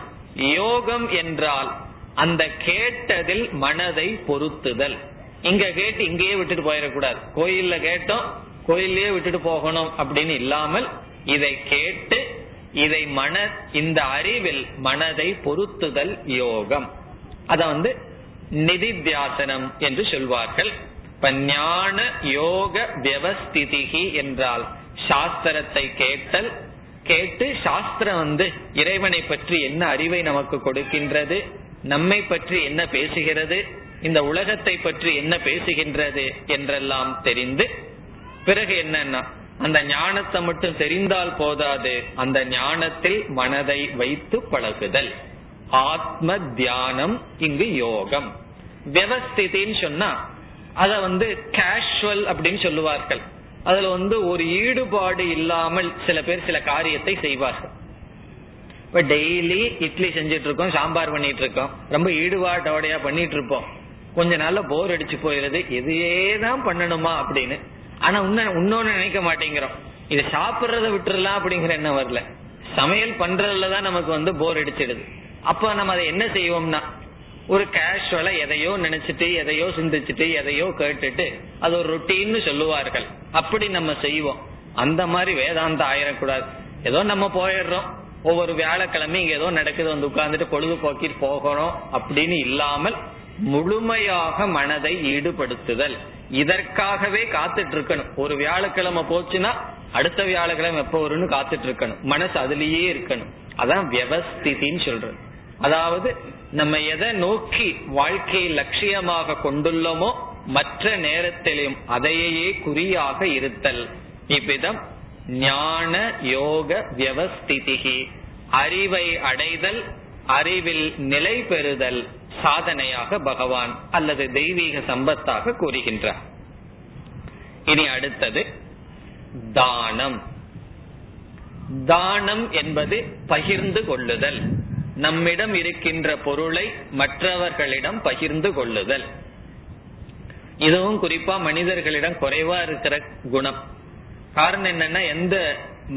யோகம் என்றால் அந்த கேட்டதில் மனதை பொருத்துதல். இங்க கேட்டு இங்கேயே விட்டுட்டு போயிடக்கூடாது. கோயில்ல கேட்டோம், கோயிலே விட்டுட்டு போகணும் அப்படின்னு இல்லாமல் இதை கேட்டு இதை இந்த அறிவில் மனதை பொருத்துதல் யோகம். அத நிதித்தியாசனம் என்று சொல்வார்கள். ஞான யோக வியவஸ்திதிகி என்றால் சாஸ்திரத்தை கேட்டல், கேட்டு சாஸ்திரம் இறைவனை பற்றி என்ன அறிவை நமக்கு கொடுக்கின்றது, நம்மை பற்றி என்ன பேசுகிறது, இந்த உலகத்தை பற்றி என்ன பேசுகின்றது என்றெல்லாம் தெரிந்து, பிறகு என்னன்னா அந்த ஞானத்தை மட்டும் தெரிந்தால் போதாது, அந்த ஞானத்தில் மனதை வைத்து பழகுதல், ஆத்ம தியானம். இங்கு யோகம் விவஸ்திதின்னு சொன்னா அத கேஷுவல் அப்படின்னு சொல்லுவார்கள். அதுல ஒரு ஈடுபாடு இல்லாமல் சில பேர் சில காரியத்தை செய்வார்கள். இப்ப டெய்லி இட்லி செஞ்சிட்டு இருக்கோம், சாம்பார் பண்ணிட்டு இருக்கோம், ரொம்ப ஈடுபாட்டோடையா பண்ணிட்டு இருப்போம். கொஞ்ச நாள்ல போர் அடிச்சு போயிடுது, எதையேதான் பண்ணணுமா அப்படின்னு. ஆனா இன்னொன்னு நினைக்க மாட்டேங்கிறோம், இது சாப்பிட்றத விட்டுறலாம் அப்படிங்கிற என்ன வரல, சமையல் பண்றதுலதான் நமக்கு போர் அடிச்சிடுது. அப்ப நம்ம அதை என்ன செய்வோம்னா ஒரு கேஷுவலா எதையோ நினைச்சிட்டு எதையோ சிந்திச்சுட்டு எதையோ கேட்டுட்டு அது ஒரு ரொட்டீன்னு சொல்லுவார்கள், அப்படி நம்ம செய்வோம். அந்த மாதிரி வேதாந்தம் ஆயிடக்கூடாது. ஏதோ நம்ம போயிடுறோம், ஒவ்வொரு வியாழக்கிழமை இங்க ஏதோ நடக்குது உட்கார்ந்துட்டு பொழுதுபோக்கி போகணும் அப்படின்னு இல்லாமல் முழுமையாக மனதை ஈடுபடுத்துதல். இதற்காகவே காத்துட்டு இருக்கணும். ஒரு வியாழக்கிழமை போச்சுன்னா அடுத்த வியாழக்கிழமை எப்ப வரும்னு காத்துட்டு இருக்கணும், மனசு அதுலயே இருக்கணும். அதான் வியவஸ்திதின்னு சொல்றது. அதாவது நம்ம எதை நோக்கி வாழ்க்கையை லட்சியமாக கொண்டுள்ளோமோ மற்ற நேரத்திலும் அதையே குறியாக இருத்தல். இவ்விதம் ஞான யோக வியவஸ்திதிகி, அறிவை அடைதல், அறிவில் நிலை பெறுதல் சாதனையாக பகவான் அல்லது தெய்வீக சம்பத்தாக கூறுகின்றார். இனி அடுத்தது தானம். தானம் என்பது பகிர்ந்து கொள்ளுதல், நம்மிடம் இருக்கின்ற பொருளை மற்றவர்களிடம் பகிர்ந்து கொள்ளுதல். இதுவும் குறிப்பா மனிதர்களிடம் குறைவா இருக்கிற குணம். காரணம் என்னன்னா எந்த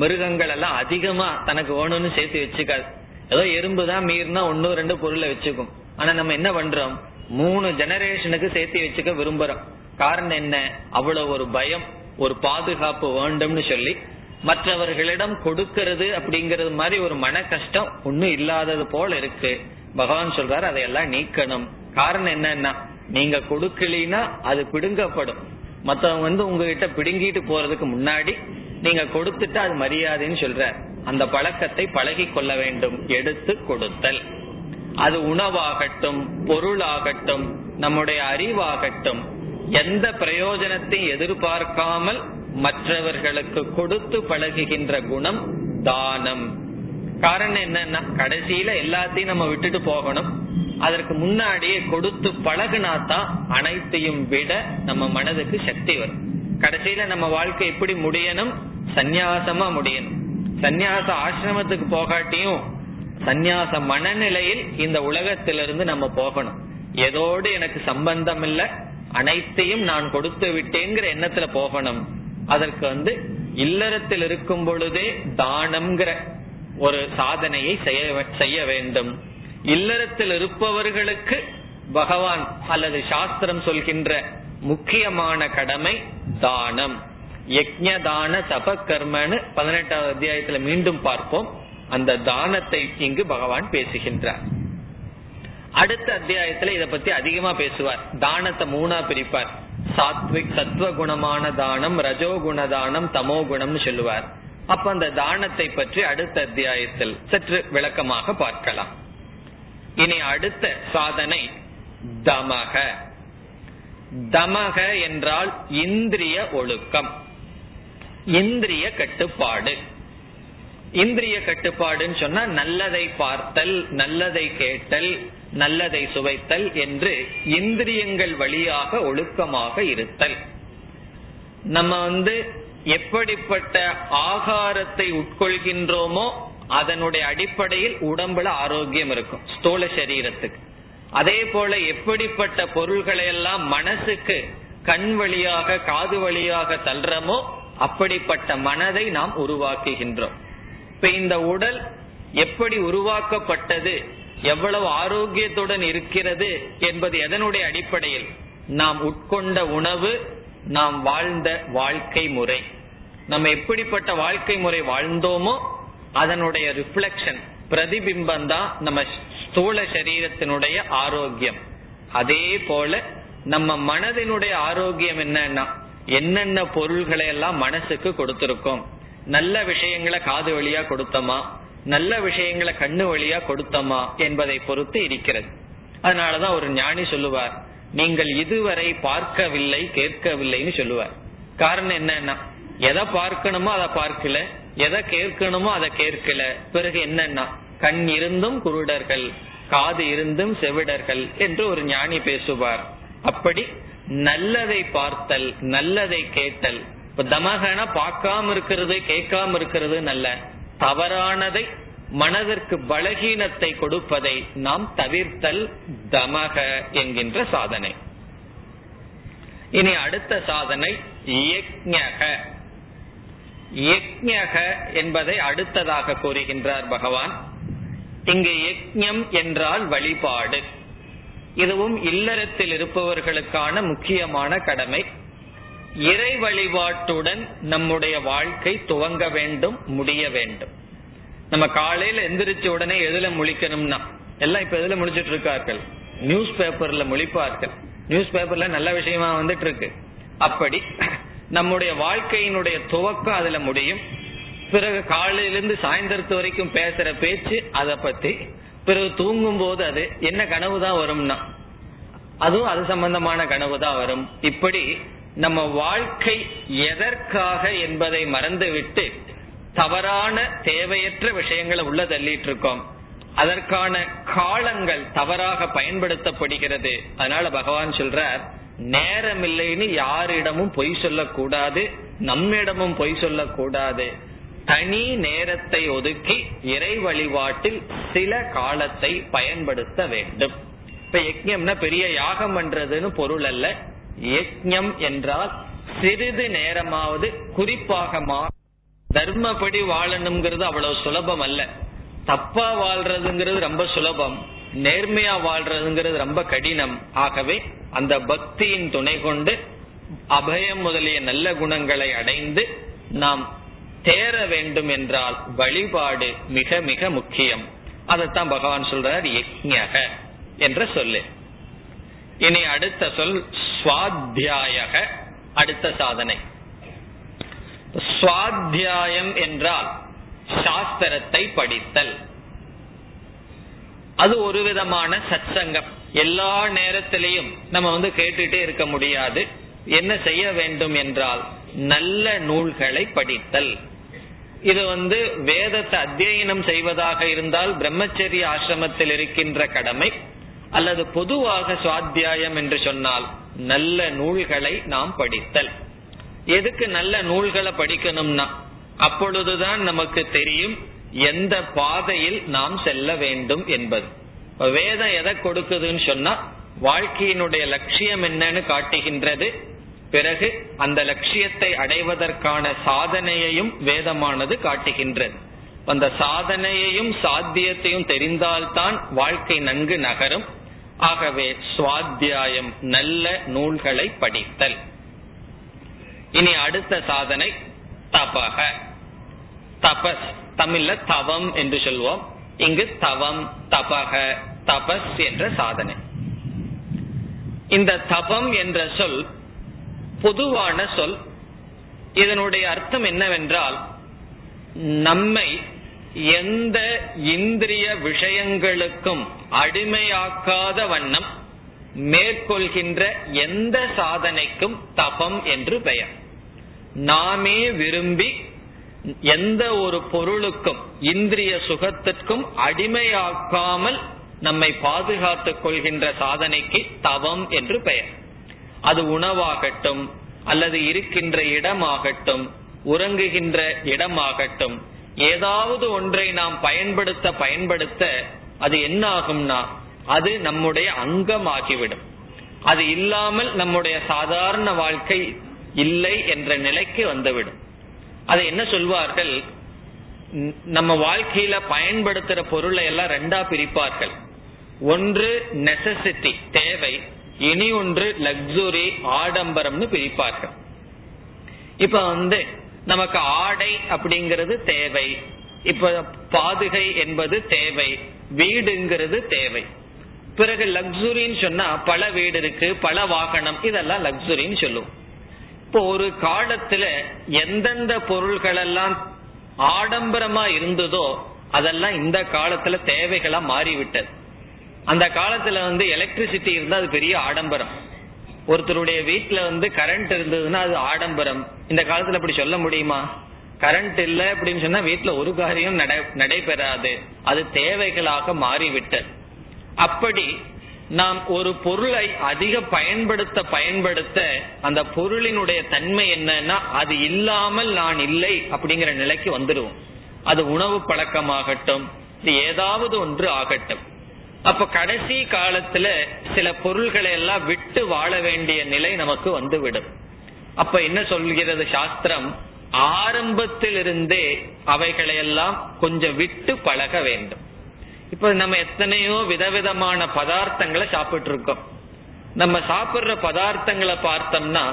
மிருகங்கள் எல்லாம் அதிகமா தனக்கு வேணும்னு சேர்த்து வச்சுக்காது. ஏதோ எறும்புதான் மீறினா ஒன்னு ரெண்டு பொருளை வச்சுக்கும். ஆனா நம்ம என்ன பண்றோம், 3 ஜெனரேஷனுக்கு சேர்த்து வச்சுக்க விரும்புறோம். காரணம் என்ன, அவ்வளவு ஒரு பயம், ஒரு பாதுகாப்பு வேண்டும்னு சொல்லி மற்றவர்களிடம் கொடுக்கிறது. அப்படிங்கறது மாதிரி ஒரு மன கஷ்டம் ஒன்னும் இல்லாதது போல இருக்கு. பகவான் சொல்றாரு அதையெல்லாம் நீக்கணும். காரணம் என்னன்னா நீங்க கொடுக்கலினா அது பிடுங்கப்படும். மற்றவங்க உங்ககிட்ட பிடுங்கிட்டு போறதுக்கு முன்னாடி நீங்க கொடுத்துட்டா அது மரியாதைன்னு சொல்ற. அந்த பழக்கத்தை பழகி கொள்ள வேண்டும். எடுத்து கொடுத்தல், அது உணவாகட்டும், பொருளாகட்டும், நம்முடைய அறிவாகட்டும், எந்த பிரயோஜனத்தை எதிர்பார்க்காமல் மற்றவர்களுக்கு கொடுத்து பழகுகின்ற குணம் தானம். காரணம் என்னன்னா கடைசியில எல்லாத்தையும் நம்ம விட்டுட்டு போகணும். அதற்கு முன்னாடியே கொடுத்து பழகுனாதான் அனைத்தையும் விட நம்ம மனதுக்கு சக்தி வரும். கடைசியில நம்ம வாழ்க்கை எப்படி முடியணும், சந்நியாசமா முடியணும். சந்நியாச ஆசிரமத்துக்கு போகாட்டியும் சந்நியாச மனநிலையில் இந்த உலகத்திலிருந்து நம்ம போகணும். ஏதோடு எனக்கு சம்பந்தம் இல்ல, அனைத்தையும் நான் கொடுத்து விட்டேங்கிற எண்ணத்துல போகணும். அதற்கு இல்லறத்தில் இருக்கும் பொழுதே தானம்ங்கிற ஒரு சாதனையை செய்ய வேண்டும். இல்லறத்தில் இருப்பவர்களுக்கு பகவான் அல்லது சாஸ்திரம் சொல்கின்ற முக்கியமான கடமை தானம். யஜ்ஞ தான தப கர்மன்னு 18வது அத்தியாயத்துல மீண்டும் பார்ப்போம். அந்த தானத்தை இங்கு பகவான் பேசுகின்றார். அடுத்த அத்தியாயத்துல இத பத்தி அதிகமா பேசுவார். தானத்தை 3ஆ பிரிப்பார். சாத்விக் சத்வகுணமான தானம், ரஜோகுண தானம், தமோகுணம்னு சொல்லுவார். அப்ப அந்த தானத்தை பற்றி அடுத்த அத்தியாயத்தில் சற்று விளக்கமாக பார்க்கலாம். இனி அடுத்த சாதனை தமக. தமக என்றால் இந்திரிய ஒழுக்கம், இந்திரிய கட்டுப்பாடு. இந்திரிய கட்டுப்பாடுன்னு சொன்னா நல்லதை பார்த்தல், நல்லதை கேட்டல், நல்லதை சுவைத்தல் என்று இந்திரியங்கள் வழியாக ஒழுக்கமாக இருத்தல். நம்ம எப்படிப்பட்ட ஆகாரத்தை உட்கொள்கின்றோமோ அதனுடைய அடிப்படையில் உடம்புல ஆரோக்கியம் இருக்கும் ஸ்தூல சரீரத்துக்கு. அதே போல எப்படிப்பட்ட பொருள்களை எல்லாம் மனசுக்கு கண் வழியாக காது வழியாக தள்ளுறோமோ அப்படிப்பட்ட மனதை நாம் உருவாக்குகின்றோம். இப்ப இந்த உடல் எப்படி உருவாக்கப்பட்டது, எவ்வளவு ஆரோக்கியத்துடன் இருக்கிறது என்பது எதனுடைய அடிப்படையில், நாம் உட்கொண்ட உணவு, நாம் வாழ்ந்த வாழ்க்கை முறை, நம்ம எப்படிப்பட்ட வாழ்க்கை முறை வாழ்ந்தோமோ அதனுடைய ரிஃப்ளெக்ஷன், பிரதிபிம்பம் தான் நம்ம ஸ்தூல சரீரத்தினுடைய ஆரோக்கியம். அதே போல நம்ம மனதினுடைய ஆரோக்கியம் என்னன்னா என்னென்ன பொருள்களை எல்லாம் மனசுக்கு கொடுத்திருக்கோம், நல்ல விஷயங்களை காது வழியா கொடுத்தமா, நல்ல விஷயங்களை கண்ணு வழியா கொடுத்தமா என்பதை பொறுத்து இருக்கிறது. அதனாலதான் ஒரு ஞானி சொல்லுவார், நீங்கள் இதுவரை பார்க்கவில்லை கேட்கவில்லைன்னு சொல்லுவார். காரணம் என்னன்னா எதை பார்க்கணுமோ அதை பார்க்கல, எதை கேட்கணுமோ அதை கேட்கல. பிறகு என்னன்னா கண் இருந்தும் குருடர்கள், காது இருந்தும் செவிடர்கள் என்று ஒரு ஞானி பேசுவார். அப்படி நல்லதை பார்த்தல், நல்லதை கேட்டல். இப்ப தமகனா பார்க்காம இருக்கிறது, கேட்காம இருக்கிறது நல்ல. தவறானதை, மனதிற்கு பலகீனத்தை கொடுப்பதை நாம் தவிர்த்தல் தமக என்கின்ற சாதனை. இனி அடுத்த சாதனை யக்ஞக. யக்ஞக என்பதை அடுத்ததாக கூறுகின்றார் பகவான். இங்கு யக்ஞம் என்றால் வழிபாடு. இதுவும் இல்லறத்தில் இருப்பவர்களுக்கான முக்கியமான கடமை. இறை வழிபாட்டுடன் நம்முடைய வாழ்க்கை துவங்க வேண்டும், முடிய வேண்டும். நம்ம காலையில எந்திரிச்ச உடனே எதுல முழிக்கணும்னா, எல்லாம் இப்ப எதுல முழிச்சிட்டு இருக்கார்கள், நியூஸ் பேப்பர்ல முழிப்பார்கள். நியூஸ் பேப்பர்ல நல்ல விஷயமா வந்துட்டு இருக்கு. அப்படி நம்முடைய வாழ்க்கையினுடைய துவக்கம் அதுல முடியும். பிறகு காலையிலிருந்து சாயந்தரத்து வரைக்கும் பேசுற பேச்சு அதை பத்தி, பிறகு தூங்கும் போது அது என்ன கனவு தான் வரும்னா அதுவும் அது சம்பந்தமான கனவு தான் வரும். இப்படி நம்ம வாழ்க்கை எதற்காக என்பதை மறந்துவிட்டு தவறான தேவையற்ற விஷயங்களை உள்ள தள்ளிட்டு இருக்கோம். அதற்கான காலங்கள் தவறாக பயன்படுத்தப்படுகிறது. அதனால பகவான் சொல்றார், நேரம் இல்லைன்னு யாரிடமும் பொய் சொல்லக்கூடாது, நம்மிடமும் பொய் சொல்லக்கூடாது. தனி நேரத்தை ஒதுக்கி இறை வழிபாட்டில் சில காலத்தை பயன்படுத்த வேண்டும். இப்ப யக்ஞம்னா பெரிய யாகம் பண்றதுன்னு பொருள் அல்ல. யக்ஞம் என்றால் சிறிது நேரமாவது, குறிப்பாக தர்மப்படி வாழணுங்கிறது அவ்வளவு சுலபம் அல்ல. தப்பா வாழ்றதுங்கிறது ரொம்ப சுலபம், நேர்மையா வாழ்றதுங்கிறது ரொம்ப கடினம். ஆகவே அந்த பக்தியின் துணை கொண்டு அபயம் முதலிய நல்ல குணங்களை அடைந்து நாம் தேர வேண்டும் என்றால் வழிபாடு மிக மிக முக்கியம். அதைத்தான் பகவான் சொல்றார் யக்ஞக என்ற சொல்லு. இனி அடுத்த சொல் ஸ்வாத்யாயக, அடுத்த சாதனை. ஸ்வாத்யாயம் என்றால் சாஸ்திரத்தை படித்தல். அது ஒரு விதமான சத்சங்கம். எல்லா நேரத்திலையும் நம்ம வந்து கேட்டுட்டே இருக்க முடியாது. என்ன செய்ய வேண்டும் என்றால் நல்ல நூல்களை படித்தல். இது வந்து வேதத்தை அத்தியனம் செய்வதாக இருந்தால் பிரம்மச்சரிய ஆசிரமத்தில் இருக்கின்ற கடமை, அல்லது பொதுவாக சுவாத்தியாயம் என்று சொன்னால் நல்ல நூல்களை நாம் படித்தல். எதுக்கு நல்ல நூல்களை படிக்கணும்னா, அப்பொழுதுதான் நமக்கு தெரியும் எந்த பாதையில் நாம் செல்ல வேண்டும் என்பது. வேதம் எதை கொடுக்குதுன்னு சொன்னா வாழ்க்கையினுடைய லட்சியம் என்னன்னு காட்டுகின்றது. பிறகு அந்த லட்சியத்தை அடைவதற்கான சாதனையையும் வேதமானது காட்டுகின்றது. அந்த சாதனையையும் சாத்தியத்தையும் தெரிந்தால்தான் வாழ்க்கை நன்கு நகரும். ஆகவே சுவாத்தியாயம் நல்ல நூல்களை படித்தல். இனி அடுத்த சாதனை தபக. தபஸ், தமிழ்ல தவம் என்று சொல்வோம். இங்கு தவம், தபக, தபஸ் என்ற சாதனை. இந்த தபம் என்ற சொல் பொதுவான சொல். இதனுடைய அர்த்தம் என்னவென்றால், நம்மை எந்த இந்திரிய விஷயங்களுக்கும் அடிமையாக்காத வண்ணம் மேற்கொள்கின்ற எந்த சாதனைக்கும் தபம் என்று பெயர். நாமே விரும்பி எந்த ஒரு பொருளுக்கும், இந்திரிய சுகத்திற்கும் அடிமையாக்காமல் நம்மை பாதுகாத்துக் கொள்கின்ற சாதனைக்கு தவம் என்று பெயர். அது உணவாகட்டும், அல்லது இருக்கின்ற இடமாகட்டும், உறங்குகின்ற இடமாகட்டும், ஏதாவது ஒன்றை நாம் பயன்படுத்த பயன்படுத்த அது என்ன ஆகும்னா அது நம்முடைய அங்கமாகிவிடும். அது இல்லாமல் நம்முடைய சாதாரண வாழ்க்கை இல்லை என்ற நிலைக்கு வந்துவிடும். அது என்ன சொல்வார்கள், நம்ம வாழ்க்கையில பயன்படுத்துற பொருளை எல்லாம் ரெண்டா பிரிப்பார்கள். ஒன்று நெசசிட்டி, தேவை, இனி ஒன்று லக்ஸுரி, ஆடம்பரம்னு பிரிப்பார்கள். இப்ப வந்து நமக்கு ஆடை அப்படிங்கிறது தேவை, இப்ப பாதுகை என்பது தேவை, வீடுங்கிறது தேவை. பிறகு லக்ஸுரின்னு சொன்னா பல வீடு இருக்கு, பல வாகனம், இதெல்லாம் லக்ஸுரின்னு சொல்லுவோம். இப்போ ஒரு காலத்துல எந்தெந்த பொருள்கள் எல்லாம் ஆடம்பரமா இருந்ததோ அதெல்லாம் இந்த காலத்துல தேவைகளா மாறிவிட்டது. அந்த காலத்துல வந்து எலக்ட்ரிசிட்டி இருந்தா அது பெரிய ஆடம்பரம். ஒருத்தருடைய வீட்டுல வந்து கரண்ட் இருந்ததுன்னா அது ஆடம்பரம். இந்த காலத்துல அப்படி சொல்ல முடியுமா? கரண்ட் இல்லை அப்படின்னு சொன்னா வீட்டுல ஒரு காரியம் நடைபெறாது. அது தேவைகளாக மாறிவிட்டது. அப்படி நாம் ஒரு பொருளை அதிக பயன்படுத்த பயன்படுத்த அந்த பொருளினுடைய தன்மை என்னன்னா, அது இல்லாமல் நான் இல்லை அப்படிங்கிற நிலைக்கு வந்துடுவோம். அது உணவு பழக்கமாகட்டும், ஏதாவது ஒன்று ஆகட்டும். அப்ப கடைசி காலத்துல சில பொருள்களை எல்லாம் விட்டு வாழ வேண்டிய நிலை நமக்கு வந்துவிடும். அப்ப என்ன சொல்கிறது சாஸ்திரம்? ஆரம்பத்திலிருந்தே அவைகளையெல்லாம் கொஞ்சம் விட்டு பழக வேண்டும். இப்ப நம்ம எத்தனையோ விதவிதமான பதார்த்தங்களை சாப்பிட்டு இருக்கோம். நம்ம சாப்பிடுற பதார்த்தங்களை பார்த்தோம்னா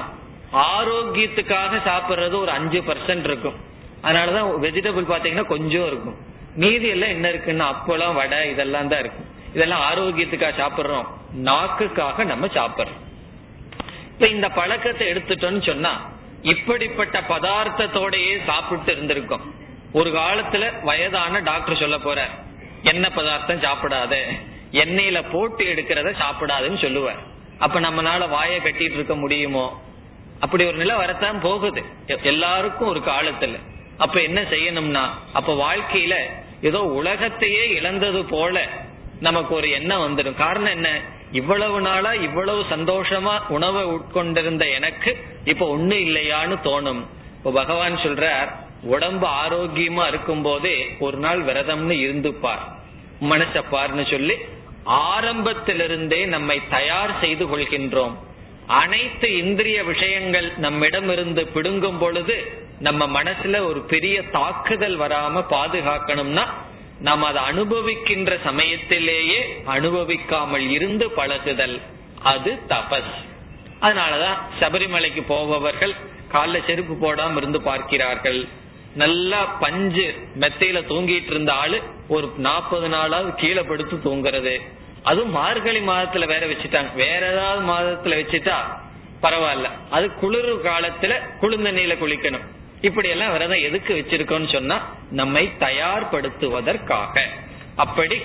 ஆரோக்கியத்துக்காக சாப்பிடுறது ஒரு 5% இருக்கும். அதனாலதான் வெஜிடபிள் பாத்தீங்கன்னா கொஞ்சம் இருக்கும், மீதி எல்லாம் என்ன இருக்குன்னா அப்பளம் வடை இதெல்லாம் தான் இருக்கும். இதெல்லாம் ஆரோக்கியத்துக்காக சாப்பிடுறோம், நாக்குக்காக நம்ம சாப்பிடுறோம். இப்ப இந்த பழக்கத்தை எடுத்துட்டோம்னு சொன்னா இப்படிப்பட்ட பதார்த்தத்தோடையே சாப்பிட்டு இருந்திருக்கோம். ஒரு காலத்துல வயதான டாக்டர் சொல்ல போற, என்ன பதார்த்தம் சாப்பிடாத, எண்ணெயில போட்டு எடுக்கிறத சாப்பிடாதுன்னு சொல்லுவார். அப்ப நம்மளால வாயை கட்டிட்டு இருக்க முடியுமோ? அப்படி ஒரு நிலை வரத்தான் போகுது எல்லாருக்கும் ஒரு காலத்துல. அப்ப என்ன செய்யணும்னா, அப்ப வாழ்க்கையில ஏதோ உலகத்தையே இழந்தது போல நமக்கு ஒரு எண்ணம் வந்துடும். காரணம் என்ன? இவ்வளவு நாளா இவ்வளவு சந்தோஷமா உணவை உட்கொண்டிருந்த எனக்கு இப்ப ஒண்ணு இல்லையான்னு தோணும். இப்போ பகவான் சொல்றார், உடம்பு ஆரோக்கியமா இருக்கும் போதே ஒரு நாள் விரதம்னு இருந்துப்பார், மனசப்பார்னு சொல்லி ஆரம்பத்திலிருந்தே நம்மை தயார் செய்து கொள்கின்றோம். அனைத்து இந்திரிய விஷயங்கள் நம்மிடம் இருந்து பிடுங்கும் பொழுது நம்ம மனசுல ஒரு பெரிய தாக்குதல் வராம பாதுகாக்கணும்னா நாம் அதை அனுபவிக்கின்ற சமயத்திலேயே அனுபவிக்காமல் இருந்து பழகுதல், அது தபஸ். அதனாலதான் சபரிமலைக்கு போபவர்கள் கால செருப்பு போடாம இருந்து பார்க்கிறார்கள். நல்லா பஞ்சு மெத்தையில தூங்கிட்டு இருந்த ஆளு ஒரு 40 நாளாவது கீழே படுத்து தூங்குறது. அதுவும் மார்கழி மாதத்துல வேற வச்சுட்டாங்க. வேற ஏதாவது மாதத்துல வச்சுட்டா பரவாயில்ல, அது குளிர் காலத்துல குளிர்ந்த நீல குளிக்கணும். இப்படி எல்லாம் விரதம் எதுக்கு வச்சிருக்கோம்னு சொன்னா நம்மை தயார்படுத்துவதற்காக. அப்படி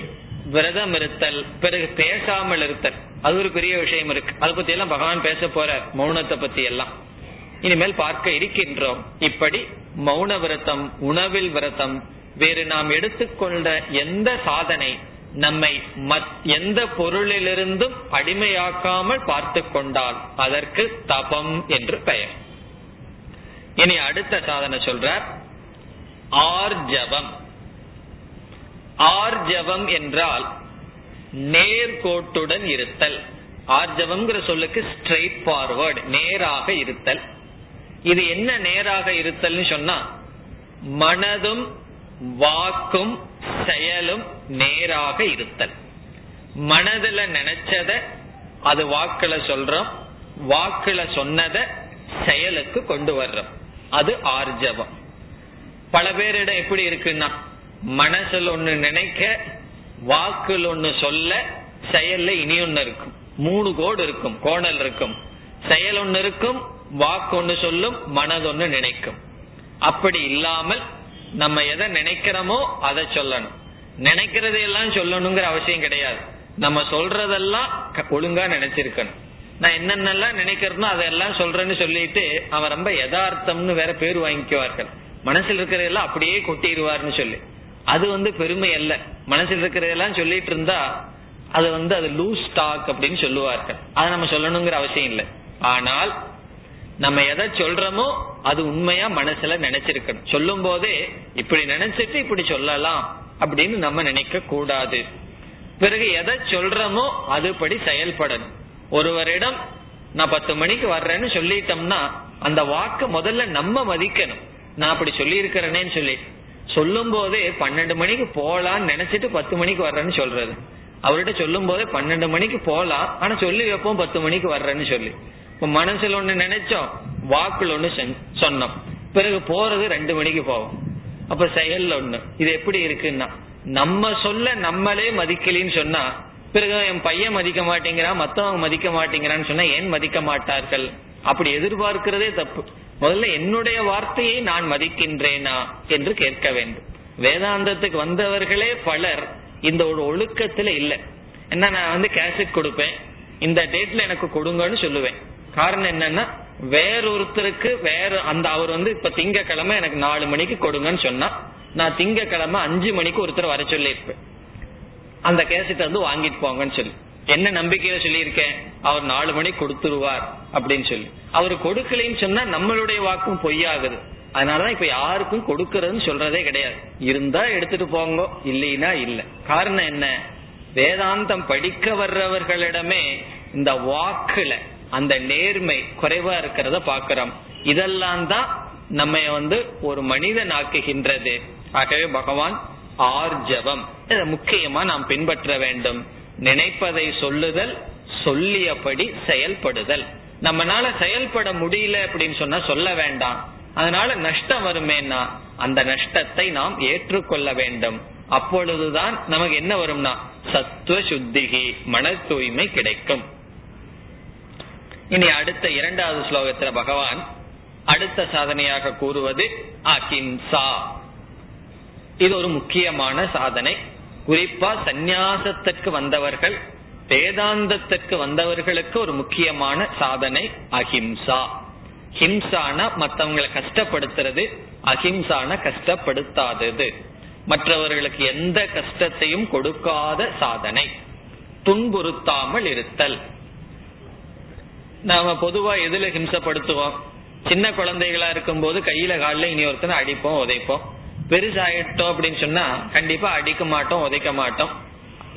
விரதம் இருத்தல், பிறகு பேசாமல் இருத்தல், அது ஒரு பெரிய விஷயம் இருக்கு. அதை பத்தி எல்லாம் பகவான் பேச போற, மௌனத்தை பத்தி எல்லாம் இனிமேல் பார்க்க இருக்கின்றோம். இப்படி மௌன விரதம், உணவில் விரதம், வேறு நாம் எடுத்துக்கொண்ட எந்த சாதனை நம்மை எந்த பொருளிலிருந்தும் அடிமையாக்காமல் பார்த்து கொண்டால் அதற்கு தபம் என்று பெயர். இனி அடுத்த சாதனை சொல்றார், ஆர்ஜவம். ஆர்ஜவம் என்றால் நேர்கோட்டுடன் இருத்தல். ஆர்ஜவம் சொல்லுக்கு ஸ்ட்ரெயிட் பார்வர்டு, நேராக இருத்தல். இது என்ன நேராக இருத்தல்னு சொன்னா, மனதும் வாக்கும் செயலும் நேராக இருத்தல். மனதுல நினைச்சத அது வாக்குல சொல்றோம், வாக்குல சொன்னத செயலுக்கு கொண்டு வர்றோம், அது ஆர்ஜவம். பல பேரிடம் எப்படி இருக்குன்னா, மனசுல ஒண்ணு நினைக்க, வாக்குல ஒண்ணு சொல்ல, செயல்ல இனி ஒண்ணு இருக்கும். 3 கோடு இருக்கும், கோணல் இருக்கும். செயல் ஒண்ணு இருக்கும், வாக்கு ஒண்ணு சொல்லும், மனதொன்னு நினைக்கும். அப்படி இல்லாமல் நம்ம எதை நினைக்கிறோமோ அதை சொல்லணும். நினைக்கிறதெல்லாம் சொல்லணுங்கிற அவசியம் கிடையாது. நம்ம சொல்றதெல்லாம் ஒழுங்கா நினைச்சிருக்கணும். நான் என்னென்னலாம் நினைக்கிறேனோ அதெல்லாம் சொல்றேன்னு சொல்லிட்டு அவன் ரொம்ப யதார்த்தம்னு வேற பேர் வாங்கிக்குவார்கள். மனசில் இருக்கிறதெல்லாம் அப்படியே கொட்டிடுவார்னு சொல்லி அது பெருமை அல்ல. மனசில் இருக்கிறதெல்லாம் சொல்லிட்டு இருந்தா அது அது லூஸ் டாக் அப்படின்னு சொல்லுவார்கள். அதை நம்ம சொல்லணுங்கிற அவசியம் இல்லை. ஆனால் நம்ம எதை சொல்றோமோ அது உண்மையா மனசுல நினைச்சிருக்கணும். சொல்லும் போதே இப்படி நினைச்சிட்டு இப்படி சொல்லலாம் அப்படின்னு நம்ம நினைக்க கூடாது. பிறகு எதை சொல்றோமோ அதுபடி செயல்படணும். ஒருவரிடம் நான் 10 மணிக்கு வர்றேன்னு சொல்லிட்டோம்னா அந்த வாக்கு முதல்ல நம்ம மதிக்கணும். நான் அப்படி சொல்லி இருக்கிறேன்னு சொல்லி சொல்லும் போதே 12 மணிக்கு போலான்னு நினைச்சிட்டு 10 மணிக்கு வர்றேன்னு சொல்றது, அவர்கிட்ட சொல்லும் போதே 12 மணிக்கு போலாம் ஆனா சொல்லி வைப்போம் 10 மணிக்கு வர்றேன்னு சொல்லி. இப்ப மனசுல ஒண்ணு நினைச்சோம், வாக்குல ஒண்ணு சொன்னோம், பிறகு போறது 2 மணிக்கு போவோம். அப்ப செயல் ஒண்ணு. இது எப்படி இருக்குன்னா, நம்ம சொல்ல நம்மளே மதிக்கலின்னு சொன்னா, பிறகு என் பையன் மதிக்க மாட்டேங்கிறான், மத்தவங்க மதிக்க மாட்டேங்கிறான்னு சொன்னா ஏன் மதிக்க மாட்டார்கள்? அப்படி எதிர்பார்க்கிறதே தப்பு. முதல்ல என்னுடைய வார்த்தையை நான் மதிக்கின்றேனா என்று கேட்க வேண்டும். வேதாந்தத்துக்கு வந்தவர்களே பலர் இந்த ஒரு ஒழுக்கத்துல இல்ல. என்ன, நான் கேசட் கொடுப்பேன், இந்த டேட்ல எனக்கு கொடுங்கன்னு சொல்லுவேன். காரணம் என்னன்னா, வேறொருத்தருக்கு அவர் இப்ப திங்கக்கிழமை எனக்கு 4 மணிக்கு கொடுங்கன்னு சொன்னா, நான் திங்கக்கிழமை 5 மணிக்கு ஒருத்தர் வர சொல்லியிருப்பேன். அந்த கேசட்டை வந்து வாங்கிட்டு போங்கன்னு சொல்லி, என்ன நம்பிக்கையில சொல்லியிருக்கேன் அவர் 4 மணி கொடுத்துருவார் அப்படின்னு சொல்லி. அவரு கொடுக்கலன்னு சொன்னா நம்மளுடைய வாக்கும் பொய்யாகுது. அதனாலதான் இப்ப யாருக்கும் கொடுக்கறதுன்னு சொல்றதே கிடையாது. இருந்தா எடுத்துட்டு போங்க, இல்லைன்னா இல்ல. காரணம் என்ன? வேதாந்தம் படிக்க வர்றவர்களிடமே இந்த வாக்குல அந்த நேர்மை குறைவா இருக்கிறத பாக்கிறோம். இதெல்லாம் தான் நம்ம வந்து ஒரு மனிதன் ஆக்குகின்றது. ஆகவே பகவான் ஆர்ஜவம் இதை முக்கியமா நாம் பின்பற்ற வேண்டும். நினைப்பதை சொல்லுதல், சொல்லியபடி செயல்படுதல். நம்மளால செயல்பட முடியல அப்படின்னு சொன்னா சொல்ல வேண்டாம், அதனால நஷ்டம் வருமேனா அந்த நஷ்டத்தை நாம் ஏற்றுக்கொள்ள வேண்டும். அப்பொழுதுதான் நமக்கு என்ன வரும்னா சத்துவ சுத்திகி, மன தூய்மை கிடைக்கும். இனி அடுத்த 2வது ஸ்லோகத்துல பகவான் அடுத்த சாதனையாக கூறுவது அஹிம்சா. இது ஒரு முக்கியமான சாதனை. குறிப்பா சந்நியாசத்திற்கு வந்தவர்கள், வேதாந்தத்திற்கு வந்தவர்களுக்கு ஒரு முக்கியமான சாதனை அஹிம்சா. ஹிம்சானா மற்றவங்களை கஷ்டப்படுத்துறது, அஹிம்சானா கஷ்டப்படுத்தாதது, மற்றவர்களுக்கு எந்த கஷ்டத்தையும் கொடுக்காத சாதனை, துன்புறுத்தாமல் இருத்தல். நாம பொதுவா எதுல ஹிம்சப்படுத்துவோம்? சின்ன குழந்தைகளா இருக்கும் போது கையில காலில் இனி ஒருத்தனை அடிப்போம், உதைப்போம். பெருசாயிட்டோம் அப்படின்னு சொன்னா கண்டிப்பா அடிக்க மாட்டோம், உதைக்க மாட்டோம்.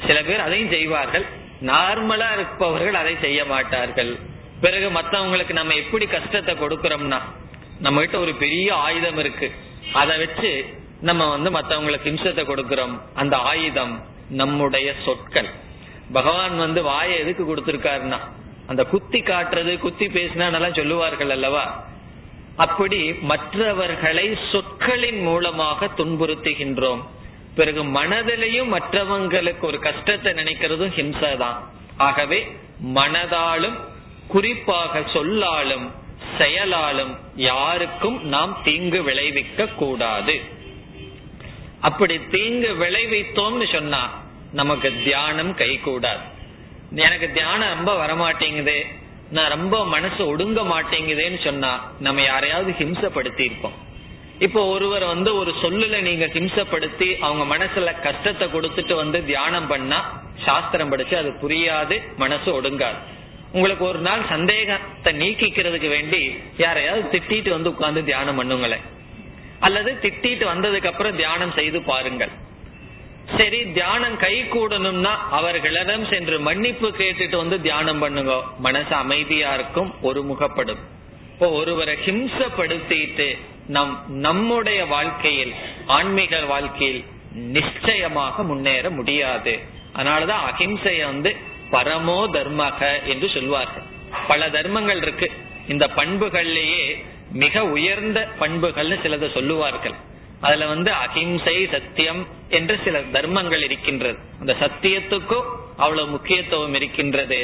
சில பேர் அதையும் செய்வார்கள். நார்மலா இருப்பவர்கள் அதை செய்ய மாட்டார்கள். பிறகு மற்றவங்களுக்கு நம்ம எப்படி கஷ்டத்தை கொடுக்கறோம்னா, நம்ம கிட்ட ஒரு பெரிய ஆயுதம் இருக்கு, அதை வச்சு நம்ம வந்து மற்றவங்களுக்கு ஹிம்சத்தை கொடுக்கிறோம். அந்த ஆயுதம் நம்முடைய சொற்கள். பகவான் வந்து வாயை எதுக்கு கொடுத்திருக்காருன்னா, அந்த குத்தி காட்டுறது, குத்தி பேசினா சொல்லுவார்கள் அல்லவா, அப்படி மற்றவர்களை சொற்களின் மூலமாக துன்புறுத்துகின்றோம். பிறகு மனதிலையும் மற்றவங்களுக்கு ஒரு கஷ்டத்தை நினைக்கிறதும் ஹிம்சை தான். ஆகவே மனதாலும் குறிப்பாக சொல்லாலும் செயலாலும் யாருக்கும் நாம் தீங்கு விளைவிக்க கூடாது. அப்படி தீங்கு விளைவித்தோம்னு சொன்னா நமக்கு தியானம் கை கூடாது. எனக்கு தியானம் ரொம்ப வரமாட்டேங்குது, நான் ரொம்ப மனசு ஒடுங்க மாட்டேங்குதுன்னு சொன்னா நம்ம யாரையாவது ஹிம்சப்படுத்தி இருப்போம். இப்போ ஒருவர் வந்து ஒரு சொல்லுல நீங்க ஹிம்சப்படுத்தி அவங்க மனசுல கஷ்டத்தை கொடுத்துட்டு வந்து தியானம் பண்ணா சாஸ்திரம் படிச்சு அது புரியாது, மனசு ஒடுங்காது. உங்களுக்கு ஒரு நாள் சந்தேகத்தை நீக்கிக்கிறதுக்கு வேண்டி யாரையாவது திட்டிட்டு வந்து உட்கார்ந்து தியானம் பண்ணுங்களேன், அல்லது திட்டிட்டு வந்ததுக்கு அப்புறம் தியானம் செய்து பாருங்கள். சரி, தியானம் கை கூடணும்னா அவர்களிடம் சென்று மன்னிப்பு கேட்டுட்டு வந்து தியானம் பண்ணுங்க, மனசு அமைதியா இருக்கும், ஒருமுகப்படும். இப்போ ஒருவரை ஹிம்சப்படுத்திட்டு நம்முடைய வாழ்க்கையில், ஆன்மீக வாழ்க்கையில் நிச்சயமாக முன்னேற முடியாது. அதனாலதான் அஹிம்சைய வந்து பரமோ தர்மக என்று சொல்வார்கள். பல தர்மங்கள் இருக்கு, இந்த பண்புகள்லயே மிக உயர்ந்த பண்புகள்னு சிலதை சொல்லுவார்கள். அதுல வந்து அஹிம்சை, சத்தியம் என்று சில தர்மங்கள் இருக்கின்றது. அந்த சத்தியத்துக்கும் அவ்வளவு முக்கியத்துவம் இருக்கின்றது.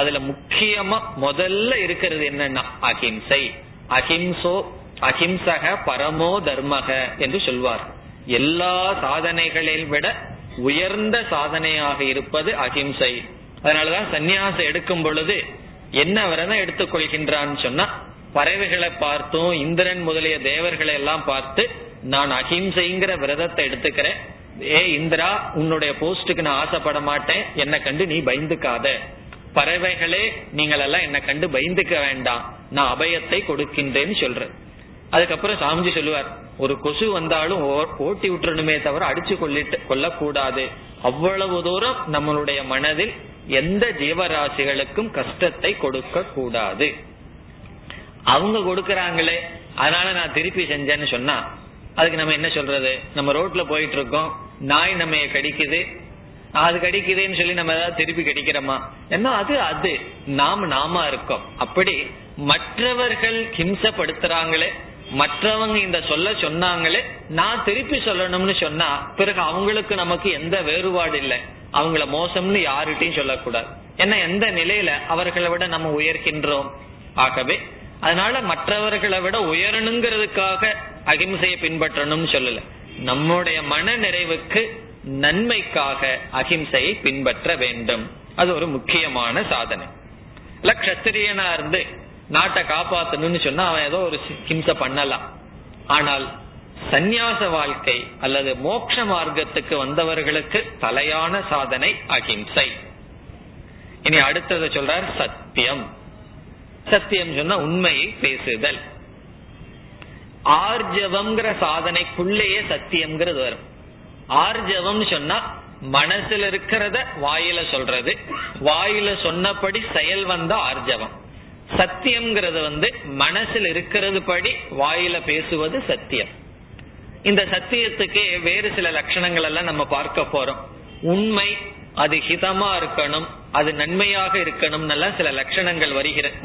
அதுல முக்கியமா முதல்ல இருக்கிறது என்னன்னா அஹிம்சை. அஹிம்சோ அஹிம்சக பரமோ தர்மக என்று சொல்வார். எல்லா சாதனைகளில் விட உயர்ந்த சாதனையாக இருப்பது அஹிம்சை. அதனாலதான் சன்னியாசம் எடுக்கும் பொழுது என்ன வரதான் எடுத்துக்கொள்கின்றான்னு சொன்னா, பறவைகளை பார்த்தும் இந்திரன் முதலிய தேவர்களை எல்லாம் பார்த்து நான் அஹிம்சைங்கிற விரதத்தை எடுத்துக்கிறேன், ஏ இந்திரா உன்னுடைய போஸ்டுக்கு நான் ஆசைப்பட மாட்டேன், என்னை கண்டு நீ பயந்துக்காத, பறவைகளே நீங்கள் எல்லாம் என்னை கண்டு பயந்துக்க வேண்டாம், நான் அபயத்தை கொடுக்கின்றேன்னு சொல்றேன். அதுக்கப்புறம் சாமிஜி சொல்லுவார், ஒரு கொசு வந்தாலும் ஓட்டி விட்டுறணுமே தவிர அடிச்சு கொள்ள கூடாது. அவ்வளவு தூரம் நம்மளுடைய மனதில் எந்த ஜீவராசிகளுக்கும் கஷ்டத்தை கொடுக்க கூடாது. அவங்க கொடுக்கறாங்களே அதனால நான் திருப்பி செஞ்சேன்னு சொன்னா அதுக்கு நம்ம என்ன சொல்றது? நம்ம ரோட்ல போயிட்டு இருக்கோம், நாய் நம்ம கடிக்குது, அது கடிக்குதுன்னு சொல்லி நம்ம ஏதாவது திருப்பி கடிக்கிறோமா? ஏன்னா அது அது நாம நாம இருக்கோம். அப்படி மற்றவர்கள் ஹிம்சப்படுத்துறாங்களே, மற்றவங்க இந்த சொல்ல சொன்னாங்களே, நான் திருப்பி சொல்லணும்னு சொன்னா பிறகு அவங்களுக்கு நமக்கு எந்த வேறுபாடு இல்லை. அவங்கள மோசம்னு யாருகிட்டையும் சொல்லக்கூடாது. ஏன்னா எந்த நிலையில அவர்களை விட நம்ம உயர்கின்றோம். ஆகவே அதனால மற்றவர்களை விட உயரணுங்கிறதுக்காக அஹிம்சையை பின்பற்றணும் சொல்லல, நம்முடைய மன நிறைவுக்கு நன்மைக்காக அஹிம்சையை பின்பற்ற வேண்டும். அது ஒரு முக்கியமான சாதனை. கஷத்திரியனா இருந்து நாட்டை காப்பாத்தணும்னு சொன்னா அவன் ஏதோ ஒரு ஹிம்சை பண்ணலாம், ஆனால் சந்நியாச வாழ்க்கை அல்லது மோட்ச மார்க்கத்துக்கு வந்தவர்களுக்கு தலையான சாதனை அஹிம்சை. இனி அடுத்தது சொல்றார் சத்தியம். சத்தியம் சொன்னா உண்மையை பேசுதல். ஆர்ஜவம்ங்கிற சாதனைக்குள்ளேயே சத்தியம்ங்கிறது வரும். ஆர்ஜவம் சொன்னா மனசுல இருக்கிறத வாயில சொல்றது, வாயில சொன்னபடி செயல் வந்தா ஆர்ஜவம். சத்தியம்ங்கிறது மனசுல இருக்கிறது படி வாயில பேசுவது சத்தியம். இந்த சத்தியத்துக்கு வேறு சில லட்சணங்கள் எல்லாம் நம்ம பார்க்க போறோம். உண்மை, அது ஹிதமா இருக்கணும், அது நன்மையாக இருக்கணும், நல்லா சில லட்சணங்கள்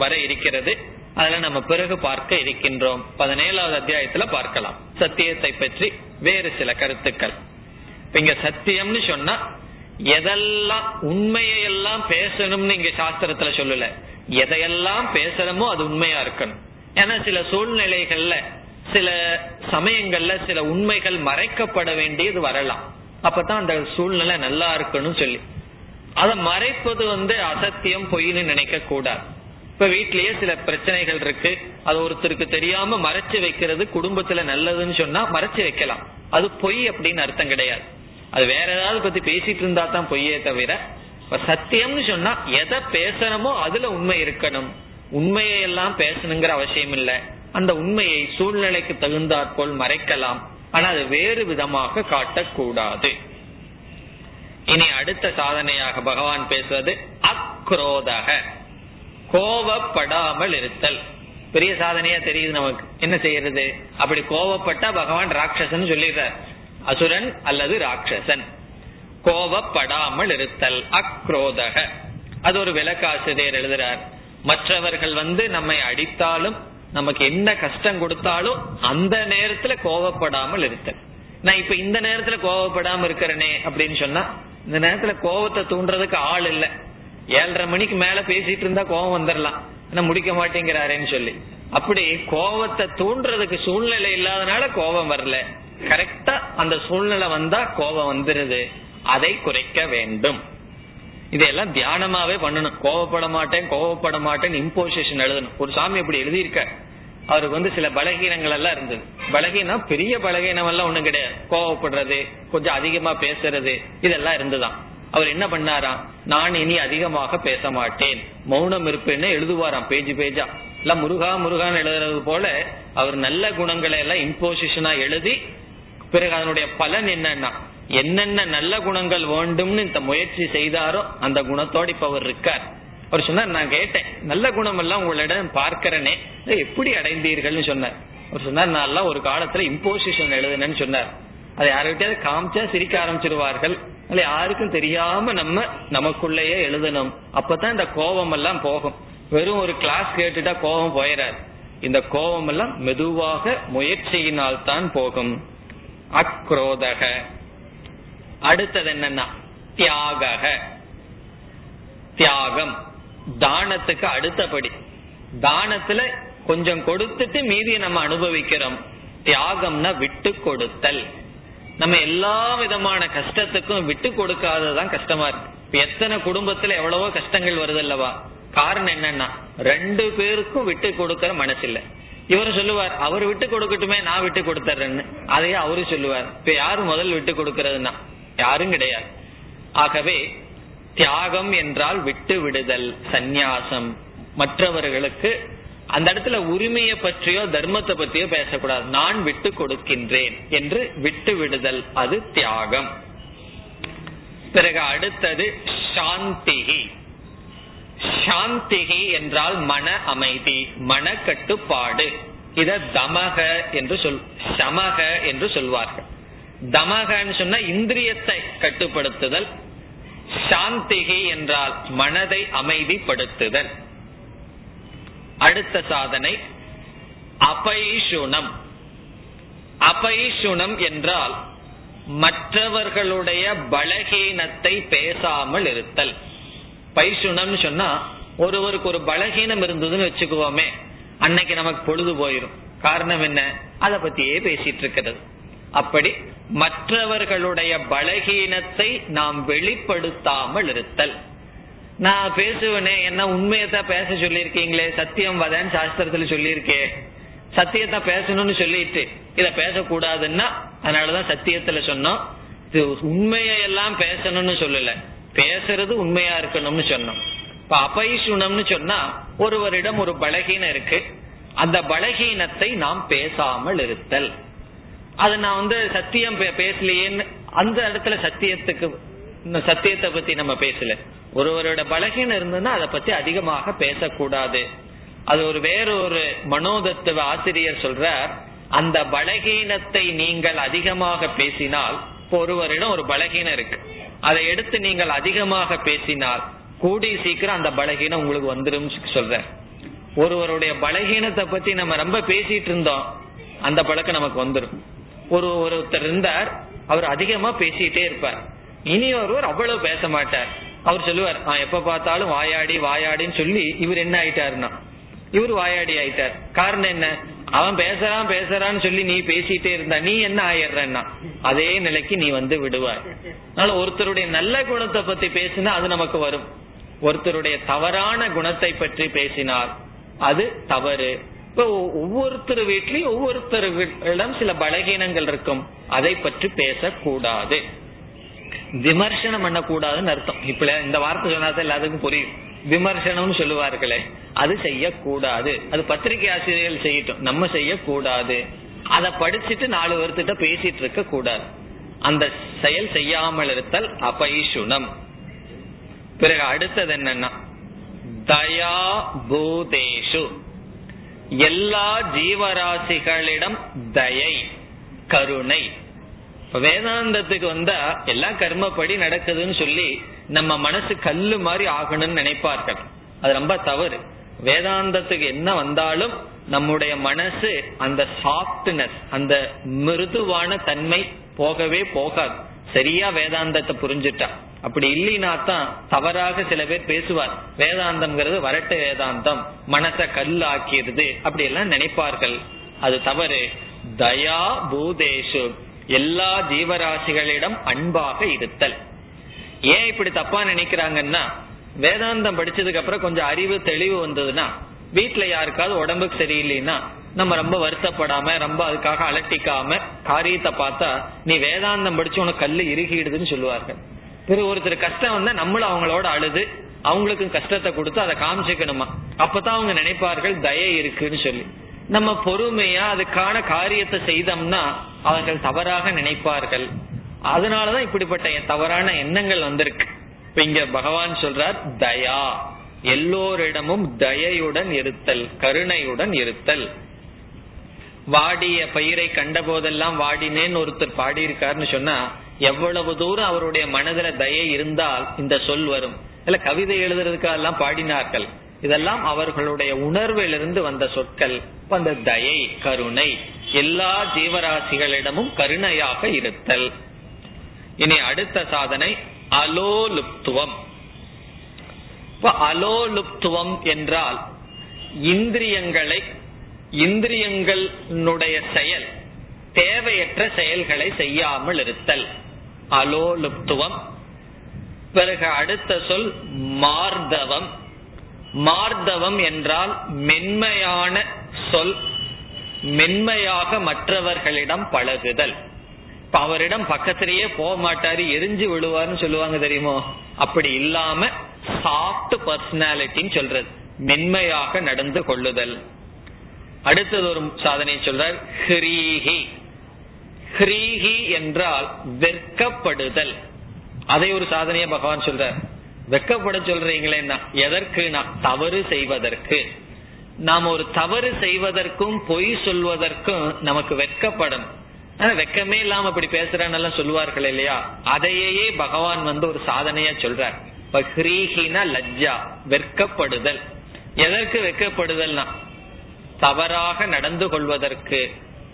வர இருக்கிறது. அதெல்லாம் நம்ம பிறகு பார்க்க இருக்கின்றோம். 17வது அத்தியாயத்துல பார்க்கலாம் சத்தியத்தை பற்றி வேறு சில கருத்துக்கள். இங்க சத்தியம்னு சொன்னா எதெல்லாம் உண்மையெல்லாம் பேசணும்னு இங்க சாஸ்திரத்துல சொல்லல, எதையெல்லாம் பேசணுமோ அது உண்மையா இருக்கணும். ஏன்னா சில சூழ்நிலைகள்ல சில சமயங்கள்ல சில உண்மைகள் மறைக்கப்பட வேண்டியது வரலாம். அப்பதான் அந்த சூழ்நிலை நல்லா இருக்கணும் சொல்லி அதை மறைப்பது அசத்தியம் பொய்னு நினைக்க கூடாது. இப்ப வீட்லயே சில பிரச்சனைகள் இருக்கு, அது ஒருத்தருக்கு தெரியாம மறைச்சு வைக்கிறது குடும்பத்துல நல்லதுன்னு சொன்னா மறைச்சு வைக்கலாம், அது பொய் அப்படின்னு அர்த்தம் கிடையாது. அது வேற ஏதாவது பத்தி பேசிட்டு இருந்தா தான் பொய்யே தவிர, சத்தியம்னு சொன்னா எதை பேசணுமோ அதுல உண்மை இருக்கணும். உண்மையெல்லாம் பேசணுங்கிற அவசியம் இல்லை. அந்த உண்மையை சூழ்நிலைக்கு தகுந்தாற்போல் மறைக்கலாம், ஆனா அது வேறு விதமாக காட்டக்கூடாது. இனி அடுத்த சாதனையாக பகவான் பேசுவது அக்ரோதக, கோபப்படாமல் இருத்தல். பெரிய சாதனையா தெரியுது நமக்கு. என்ன செய்யறது? அப்படி கோபப்பட்டா பகவான் ராட்சசன் சொல்லிடுறார், அசுரன் அல்லது ராட்சசன். கோபப்படாமல் இருத்தல் அக்ரோதக. அது ஒரு விளக்காசிரியர் எழுதுறார், மற்றவர்கள் நம்மை அடித்தாலும் நமக்கு என்ன கஷ்டம் கொடுத்தாலும் அந்த நேரத்துல கோபப்படாமல் இருத்தல். நான் இப்ப இந்த நேரத்துல கோபப்படாம இருக்கிறேனே அப்படின்னு சொன்னா, இந்த நேரத்துல கோபத்தை தூண்டுறதுக்கு ஆள் இல்ல, 7:30 மணிக்கு மேல பேசிட்டு இருந்தா கோபம் வந்துடலாம், ஆனா முடிக்க மாட்டேங்கிறாரேன்னு சொல்லி, அப்படி கோபத்தை தூண்டுறதுக்கு சூழ்நிலை இல்லாதனால கோபம் வரல, கரெக்டா அந்த சூழ்நிலை வந்தா கோபம் வந்துருது. அதை குறைக்க வேண்டும். இதெல்லாம் தியானமாவே பண்ணணும். கோபப்பட மாட்டேன் கோபப்பட மாட்டேன்னு இம்போசிஷன் எழுதணும். ஒரு சாமி இப்படி எழுதியிருக்க, அவருக்கு சில பலகீனங்கள் எல்லாம் இருந்தது. பலகீனம் பெரிய பலகீனம் எல்லாம் ஒண்ணும் கிடையாது, கோபப்படுறது, கொஞ்சம் அதிகமா பேசுறது, இதெல்லாம் இருந்துதான். அவர் என்ன பண்ணாராம், நான் இனி அதிகமாக பேச மாட்டேன், மௌனம் இருப்பேன்னு எழுதுவாராம். பேஜ் பேஜா எல்லாம் முருகா முருகான்னு எழுதுறது போல அவர் நல்ல குணங்களை எல்லாம் இம்போசிஷனா எழுதி, பிறகு அதனுடைய பலன் என்னன்னா, என்னென்ன நல்ல குணங்கள் வேண்டும்னு இந்த முயற்சி செய்தாரோ அந்த குணத்தோடு இப்ப அவர் இருக்கார். அவர் சொன்னார், நான் கேட்டேன், நல்ல குணம் எல்லாம் உங்களிடம் பார்க்கிறேனே எப்படி அடைந்தீர்கள்னு சொன்னார். அவர் சொன்னார், நான் எல்லாம் ஒரு காலத்துல இம்போசிஷன் எழுதுனேன்னு சொன்னார். அதை யார்கிட்டயாவது காமிச்சா சிரிக்க ஆரம்பிச்சிருவார்கள், அல்ல யாருக்கும் தெரியாம நம்ம நமக்குள்ளேயே எழுதணும், அப்பதான் இந்த கோபம் எல்லாம் போகும். வெறும் ஒரு கிளாஸ் கேட்டுட்டா கோபம் போயிடாது, இந்த கோபம் எல்லாம் மெதுவாக முயற்சியினால் தான் போகும். அக்ரோதக. அடுத்தது என்னன்னா தியாக, தியாகம், தானத்துக்கு அடுத்தபடி. தானத்துல கொஞ்சம் கொடுத்துட்டு மீதியை நம்ம அனுபவிக்கிறோம். தியாகம்னா விட்டு கொடுத்தல். நம்ம எல்லா விதமான கஷ்டத்துக்கும் விட்டு கொடுக்காததான் கஷ்டமா இருக்கு. இப்ப எத்தனை குடும்பத்துல எவ்வளவோ கஷ்டங்கள் வருது அல்லவா? காரணம் என்னன்னா, 2 பேருக்கும் விட்டு கொடுக்கற மனசு இல்ல. இவரும் சொல்லுவார், அவர் விட்டு கொடுக்கட்டுமே, நான் விட்டு கொடுத்துறேன்னு. அதையே அவரு சொல்லுவார். இப்ப யாரு முதல் விட்டு கொடுக்கறதுன்னா யாரும் கிடையாது. ஆகவே தியாகம் என்றால் விட்டு விடுதல், சந்நியாசம். மற்றவர்களுக்கு அந்த இடத்துல உரிமையை பற்றியோ தர்மத்தை பற்றியோ பேசக்கூடாது. நான் விட்டு கொடுக்கின்றேன் என்று விட்டு விடுதல், அது தியாகம். பிறகு அடுத்தது சாந்திஹி. சாந்திஹி என்றால் மன அமைதி, மன கட்டுப்பாடு. இத தமக என்று சமக என்று சொல்வார்கள். தமகன்னு சொன்னா இந்திரியத்தை கட்டுப்படுத்துதல், சாந்திஹி என்றால் மனதை அமைதிப்படுத்துதல். அடுத்த சாதனை அபைஷுணம். அபைஷுணம் என்றால் மற்றவர்களுடைய பலகீனத்தை பேசாமல் இருத்தல். பைசுணம் சொன்னா ஒருவருக்கு ஒரு பலகீனம் இருந்ததுன்னு வச்சுக்குவோமே, அன்னைக்கு நமக்கு பொழுது போயிரும். காரணம் என்ன? அதை பத்தியே பேசிட்டு இருக்கிறது. அப்படி மற்றவர்களுடைய பலகீனத்தை நாம் வெளிப்படுத்தாமல் இருத்தல். நான் பேசுவேனே, என்ன உண்மையத்தான் பேச சொல்லியிருக்கீங்களே, சத்தியம் வதன்னு சாஸ்திரத்துல சொல்லியிருக்கே, சத்தியத்தை பேசணும்னு சொல்லிட்டு இத பேசக்கூடாதுன்னா அதனாலதான் சத்தியத்துல சொன்னோம். இது உண்மையெல்லாம் பேசணும்னு சொல்லல, பேசுறது உண்மையா இருக்கணும்னு சொன்னோம். இப்ப அபைஷுணம்னு சொன்னா ஒருவரிடம் ஒரு பலகீனம் இருக்கு, அந்த பலகீனத்தை நாம் பேசாமல் இருத்தல். அது நான் சத்தியம் பேசலையேன்னு அந்த இடத்துல சத்தியத்தை பத்தி நம்ம பேசல. ஒருவரோட பலகீனம் இருந்ததுன்னா அதை பத்தி அதிகமாக பேசக்கூடாது. அது ஒரு வேறொரு மனோதத்துவ ஆசிரியர் சொல்றார், அந்த பலகீனத்தை நீங்கள் அதிகமாக பேசினால், ஒருவரிடம் ஒரு பலகீனம் இருக்கு, அதை எடுத்து நீங்கள் அதிகமாக பேசினால் கூடி சீக்கிரம் அந்த பலகீனம் உங்களுக்கு வந்துடும் சொல்ற. ஒருவருடைய பலகீனத்தை பத்தி நம்ம ரொம்ப பேசிட்டு இருந்தோம், அந்த பழக்கம் நமக்கு வந்துடும். ஒருத்தர் இருந்தார், அவர் அதிகமா பேசிட்டே இருப்பார். இனி ஒருவர் அவ்வளவு பேச மாட்டார். அவர் சொல்லுவார், எப்ப பார்த்தாலும் வாயாடி வாயாடின்னு சொல்லி இவர் என்ன ஆயிட்டாருன்னா இவர் வாயாடி ஆயிட்டார். காரணம் என்ன? அவன் பேசறான்னு சொல்லி நீ பேசிட்டே இருந்தா நீ என்ன ஆயிடுறன்னா அதே நிலைக்கு நீ விடுவாய். அதனால ஒருத்தருடைய நல்ல குணத்தை பத்தி பேசினா அது நமக்கு வரும். ஒருத்தருடைய தவறான குணத்தை பற்றி பேசினால் அது தவறு. இப்போ ஒவ்வொருத்தர் வீட்லயும் ஒவ்வொருத்தரிடம் சில பலகீனங்கள் இருக்கும், அதை பற்றி பேசக்கூடாது, விமர்சனம் பண்ணக்கூடாதுன்னு அர்த்தம். இப்ப இந்த வார்த்தை சொன்னாதான் எல்லாத்துக்கும் புரியும். விமர்சனம் சொல்லுவார்களே, அது செய்யக்கூடாது. அது பத்திரிகை ஆசிரியர்கள் செய்யட்டும், நம்ம செய்யக்கூடாது. அதை படிச்சுட்டு 4 பேர்த்திட்ட பேசிட்டு இருக்க கூடாது. அந்த செயல் செய்யாமல் இருத்தல் அபைஷுணம். பிறகு அடுத்தது என்னன்னா தயா பூதேஷு, எல்லா ஜீவராசிகளிடம் தயை, கருணை. வேதாந்தத்துக்கு வந்தா எல்லாம் கர்மப்படி நடக்குதுன்னு சொல்லி நம்ம மனசு கல்லு மாதிரி ஆகணும்னு நினைப்பார்கள். அது ரொம்ப தவறு. வேதாந்தத்துக்கு என்ன வந்தாலும் நம்முடைய மனசு அந்த சாஃப்ட்னஸ், அந்த மிருதுவான தன்மை போகவே போகாது. சரியா வேதாந்தத்தை புரிஞ்சுட்டா. அப்படி இல்லைன்னா தான் தவறாக சில பேர் பேசுவார், வேதாந்தம்ங்கிறது வரட்டு வேதாந்தம், மனசை கல் ஆக்கிடுது, அப்படி எல்லாம் நினைப்பார்கள். அது தவறு. தயா பூதேஷு, எல்லா ஜீவராசிகளிடம் அன்பாக இருத்தல். ஏன் இப்படி தப்பா நினைக்கிறாங்கன்னா, வேதாந்தம் படிச்சதுக்கு அப்புறம் கொஞ்சம் அறிவு தெளிவு வந்ததுன்னா, வீட்டுல யாருக்காவது உடம்புக்கு சரியில்லைன்னா நம்ம ரொம்ப வருத்தப்படாம, ரொம்ப அதுக்காக அலட்டிக்காம காரியத்தை பார்த்தா நீ வேதாந்தம் படிச்சு உனக்கு கல்லு இறுகிடுதுன்னு சொல்லுவார்கள். பிறகு ஒருத்தர் கஷ்டம் வந்தா நம்மளும் அவங்களோட அழுது அவங்களுக்கும் கஷ்டத்தை கொடுத்து அதை காமிச்சுக்கணுமா, அப்பதான் அவங்க நினைப்பார்கள் தயை இருக்குன்னு சொல்லி. நம்ம பொறுமையா அதுக்கான காரியத்தை செய்தோம்னா அவர்கள் தவறாக நினைப்பார்கள். அதனாலதான் இப்படிப்பட்ட தவறான எண்ணங்கள் வந்திருக்கு. இப்ப இங்க பகவான் சொல்றார் தயா, எல்லோரிடமும் தயையுடன் இருத்தல், கருணையுடன் இருத்தல். வாடிய பயிரை கண்ட போதெல்லாம் வாடினேன்னு ஒருத்தர் பாடியிருக்காருன்னு சொன்னா எவ்வளவு தூரம் அவருடைய மனதுல தயை இருந்தால் இந்த சொல் வரும். இல்ல கவிதை எழுதுறதுக்கெல்லாம் பாடினார்கள். இதெல்லாம் அவர்களுடைய உணர்விலிருந்து வந்த சொற்கள். அந்த தயை, கருணை, எல்லா ஜீவராசிகளிடமும் கருணையாக இருத்தல். இனி அடுத்த சாதனை அலோலுப்துவம். அலோலுப்துவம் என்றால் இந்திரியங்களுடைய செயல், தேவையற்ற செயல்களை செய்யாமல் இருத்தல், அலோலுப்துவம். பிறகு அடுத்த சொல் மார்தவம். மார்தவம் என்றால் மென்மையான சொல், மென்மையாக மற்றவர்களிடம் பழகுதல். இப்ப அவரிடம் பக்கத்திலேயே போக மாட்டாரு, எரிஞ்சு விழுவாருன்னு சொல்லுவாங்க தெரியுமோ, அப்படி இல்லாம சாஃப்ட் பர்சனாலிட்டின்னு சொல்றது, மென்மையாக நடந்து கொள்ளுதல். அடுத்தது ஒரு சாதனை சொல்றார் ஹ்ரீஹி. ஹ்ரீஹி என்றால் வெட்கப்படுதல். அதை ஒரு சாதனையா பகவான் சொல்றார். வெட்கப்பட சொல்றீங்களேன்னா எதற்கு? நான் தவறு செய்வதற்கு. நாம் ஒரு தவறு செய்வதற்கும் பொய் சொல்வதற்கும் நமக்கு வெட்கப்படணும். ஆனா வெட்கமே இல்லாம அப்படி பேசுறான்னு சொல்லுவார்கள் இல்லையா, அதையே பகவான் ஒரு சாதனையா சொல்றார். பக்ரீஹினா லஜ்ஜா, வெட்கப்படுதல். எதற்கு வெட்கப்படுதல்னா தவறாக நடந்து கொள்வதற்கு,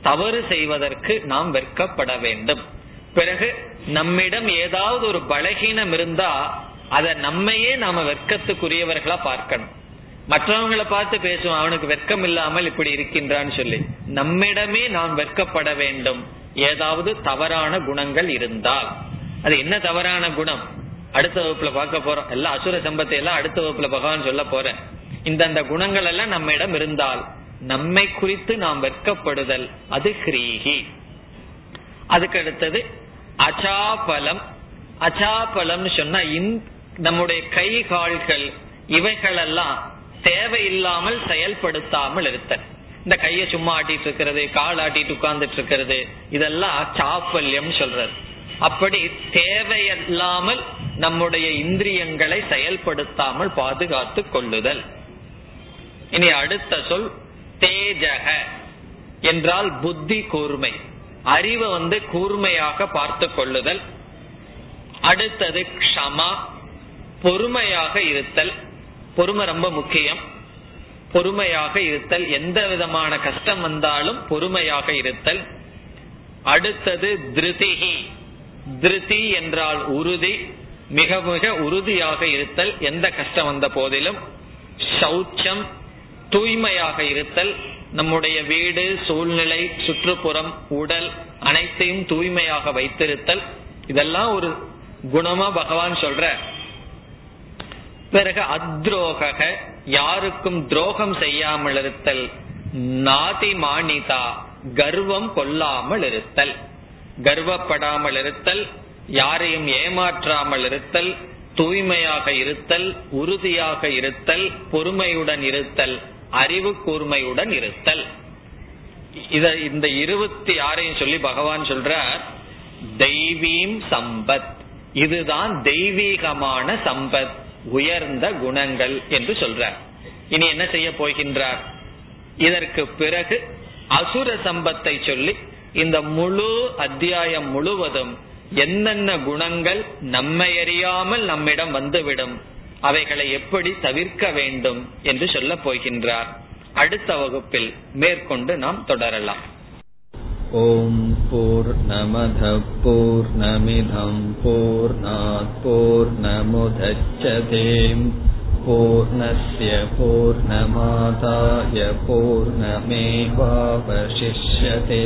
தவறு செய்வதற்கு நாம் வெட்கப்பட வேண்டும். பிறகு நம்மிடம் ஏதாவது ஒரு பலகீனம் இருந்தா அத நம்மையே நாம வெட்கத்துக்குரியவர்களா பார்க்கணும். மற்றவங்களை பார்த்து பேசுவோம், அவனுக்கு வெட்கம் இல்லாமல் இப்படி இருக்கின்றான்னு சொல்லி. நம்மிடமே நாம் வெட்கப்பட வேண்டும் ஏதாவது தவறான குணங்கள் இருந்தால். அது என்ன தவறான குணம் அடுத்த வகுப்புல பார்க்க போறோம். எல்லா அசுர சம்பத்தை எல்லாம் அடுத்த வகுப்புல பகவான் சொல்ல போறேன். இந்த குணங்கள் எல்லாம் நம்ம இடம் இருந்தால் நம்மை குறித்து நாம் வெட்கப்படுதல் அது ஹ்ரீஹி. அதுக்கடுத்தது அச்சாபலம். அச்சாபலம் சொன்னா நம்முடைய கை கால்கள் இவைகளெல்லாம் தேவையில்லாமல் செயல்படுத்தாமல் இருத்தல். இந்த கையை சும்மா ஆட்டிட்டு இருக்கிறது, கால் ஆட்டிட்டு உட்கார்ந்துட்டு இருக்கிறது, இதெல்லாம் சாப்பல்யம் சொல்றது. அப்படி தேவையில்லாமல் நம்முடைய இந்திரியங்களை செயல்படுத்தாமல் பாதுகாத்து கொள்ளுதல். இனி அடுத்த சொல் தேஜக என்றால் புத்தி கூர்மை, அறிவை கூர்மையாக பார்த்து கொள்ளுதல். அடுத்தது க்ஷமா, பொறுமையாக இருத்தல். பொறுமை ரொம்ப முக்கியம். பொறுமையாக இருத்தல், எந்த விதமான கஷ்டம் வந்தாலும் பொறுமையாக இருத்தல். அடுத்தது திருதிஹி. திருதி என்றால் உறுதி, மிக மிக உறுதியாக இருத்தல் எந்த கஷ்டம் வந்த போதிலும். சௌச்சம், தூய்மையாக இருத்தல், நம்முடைய வீடு, சூழ்நிலை, சுற்றுப்புறம், உடல் அனைத்தையும் தூய்மையாக வைத்திருத்தல். இதெல்லாம் ஒரு குணமா பகவான் சொல்ற. பிறகு அத்ரோக, யாருக்கும் துரோகம் செய்யாமல் இருத்தல். நாதி மானிதா, கர்வம் கொள்ளாமல் இருத்தல், கர்வப்படாமல் இருத்தல், யாரையும் ஏமாற்றாமல் இருத்தல், தூய்மையாக இருத்தல், உறுதியாக இருத்தல், பொறுமையுடன் இருத்தல், அறிவு கூர்மையுடன் இருத்தல். இத இந்த 26 சொல்லி பகவான் சொல்றார் தெய்வீம் சம்பத். இதுதான் தெய்வீகமான சம்பத், உயர்ந்த குணங்கள் என்று சொல்றார். இனி என்ன செய்ய போகின்றார்? இதற்கு பிறகு அசுர சம்பத்தை சொல்லி இந்த முழு அத்தியாயம் முழுவதும் என்னென்ன குணங்கள் நம்மை அறியாமல் நம்மிடம் வந்துவிடும், அவைகளை எப்படி தவிர்க்க வேண்டும் என்று சொல்ல போகின்றார். அடுத்த வகுப்பில் மேற்கொண்டு நாம் தொடரலாம். ஓம் பூர்ணமத பூர்ணமிதம் பூர்ணாத் பூர்ணமுதச்யதே பூர்ணஸ்ய பூர்ணமாதாய பூர்ணமேவாவசிஷ்யதே.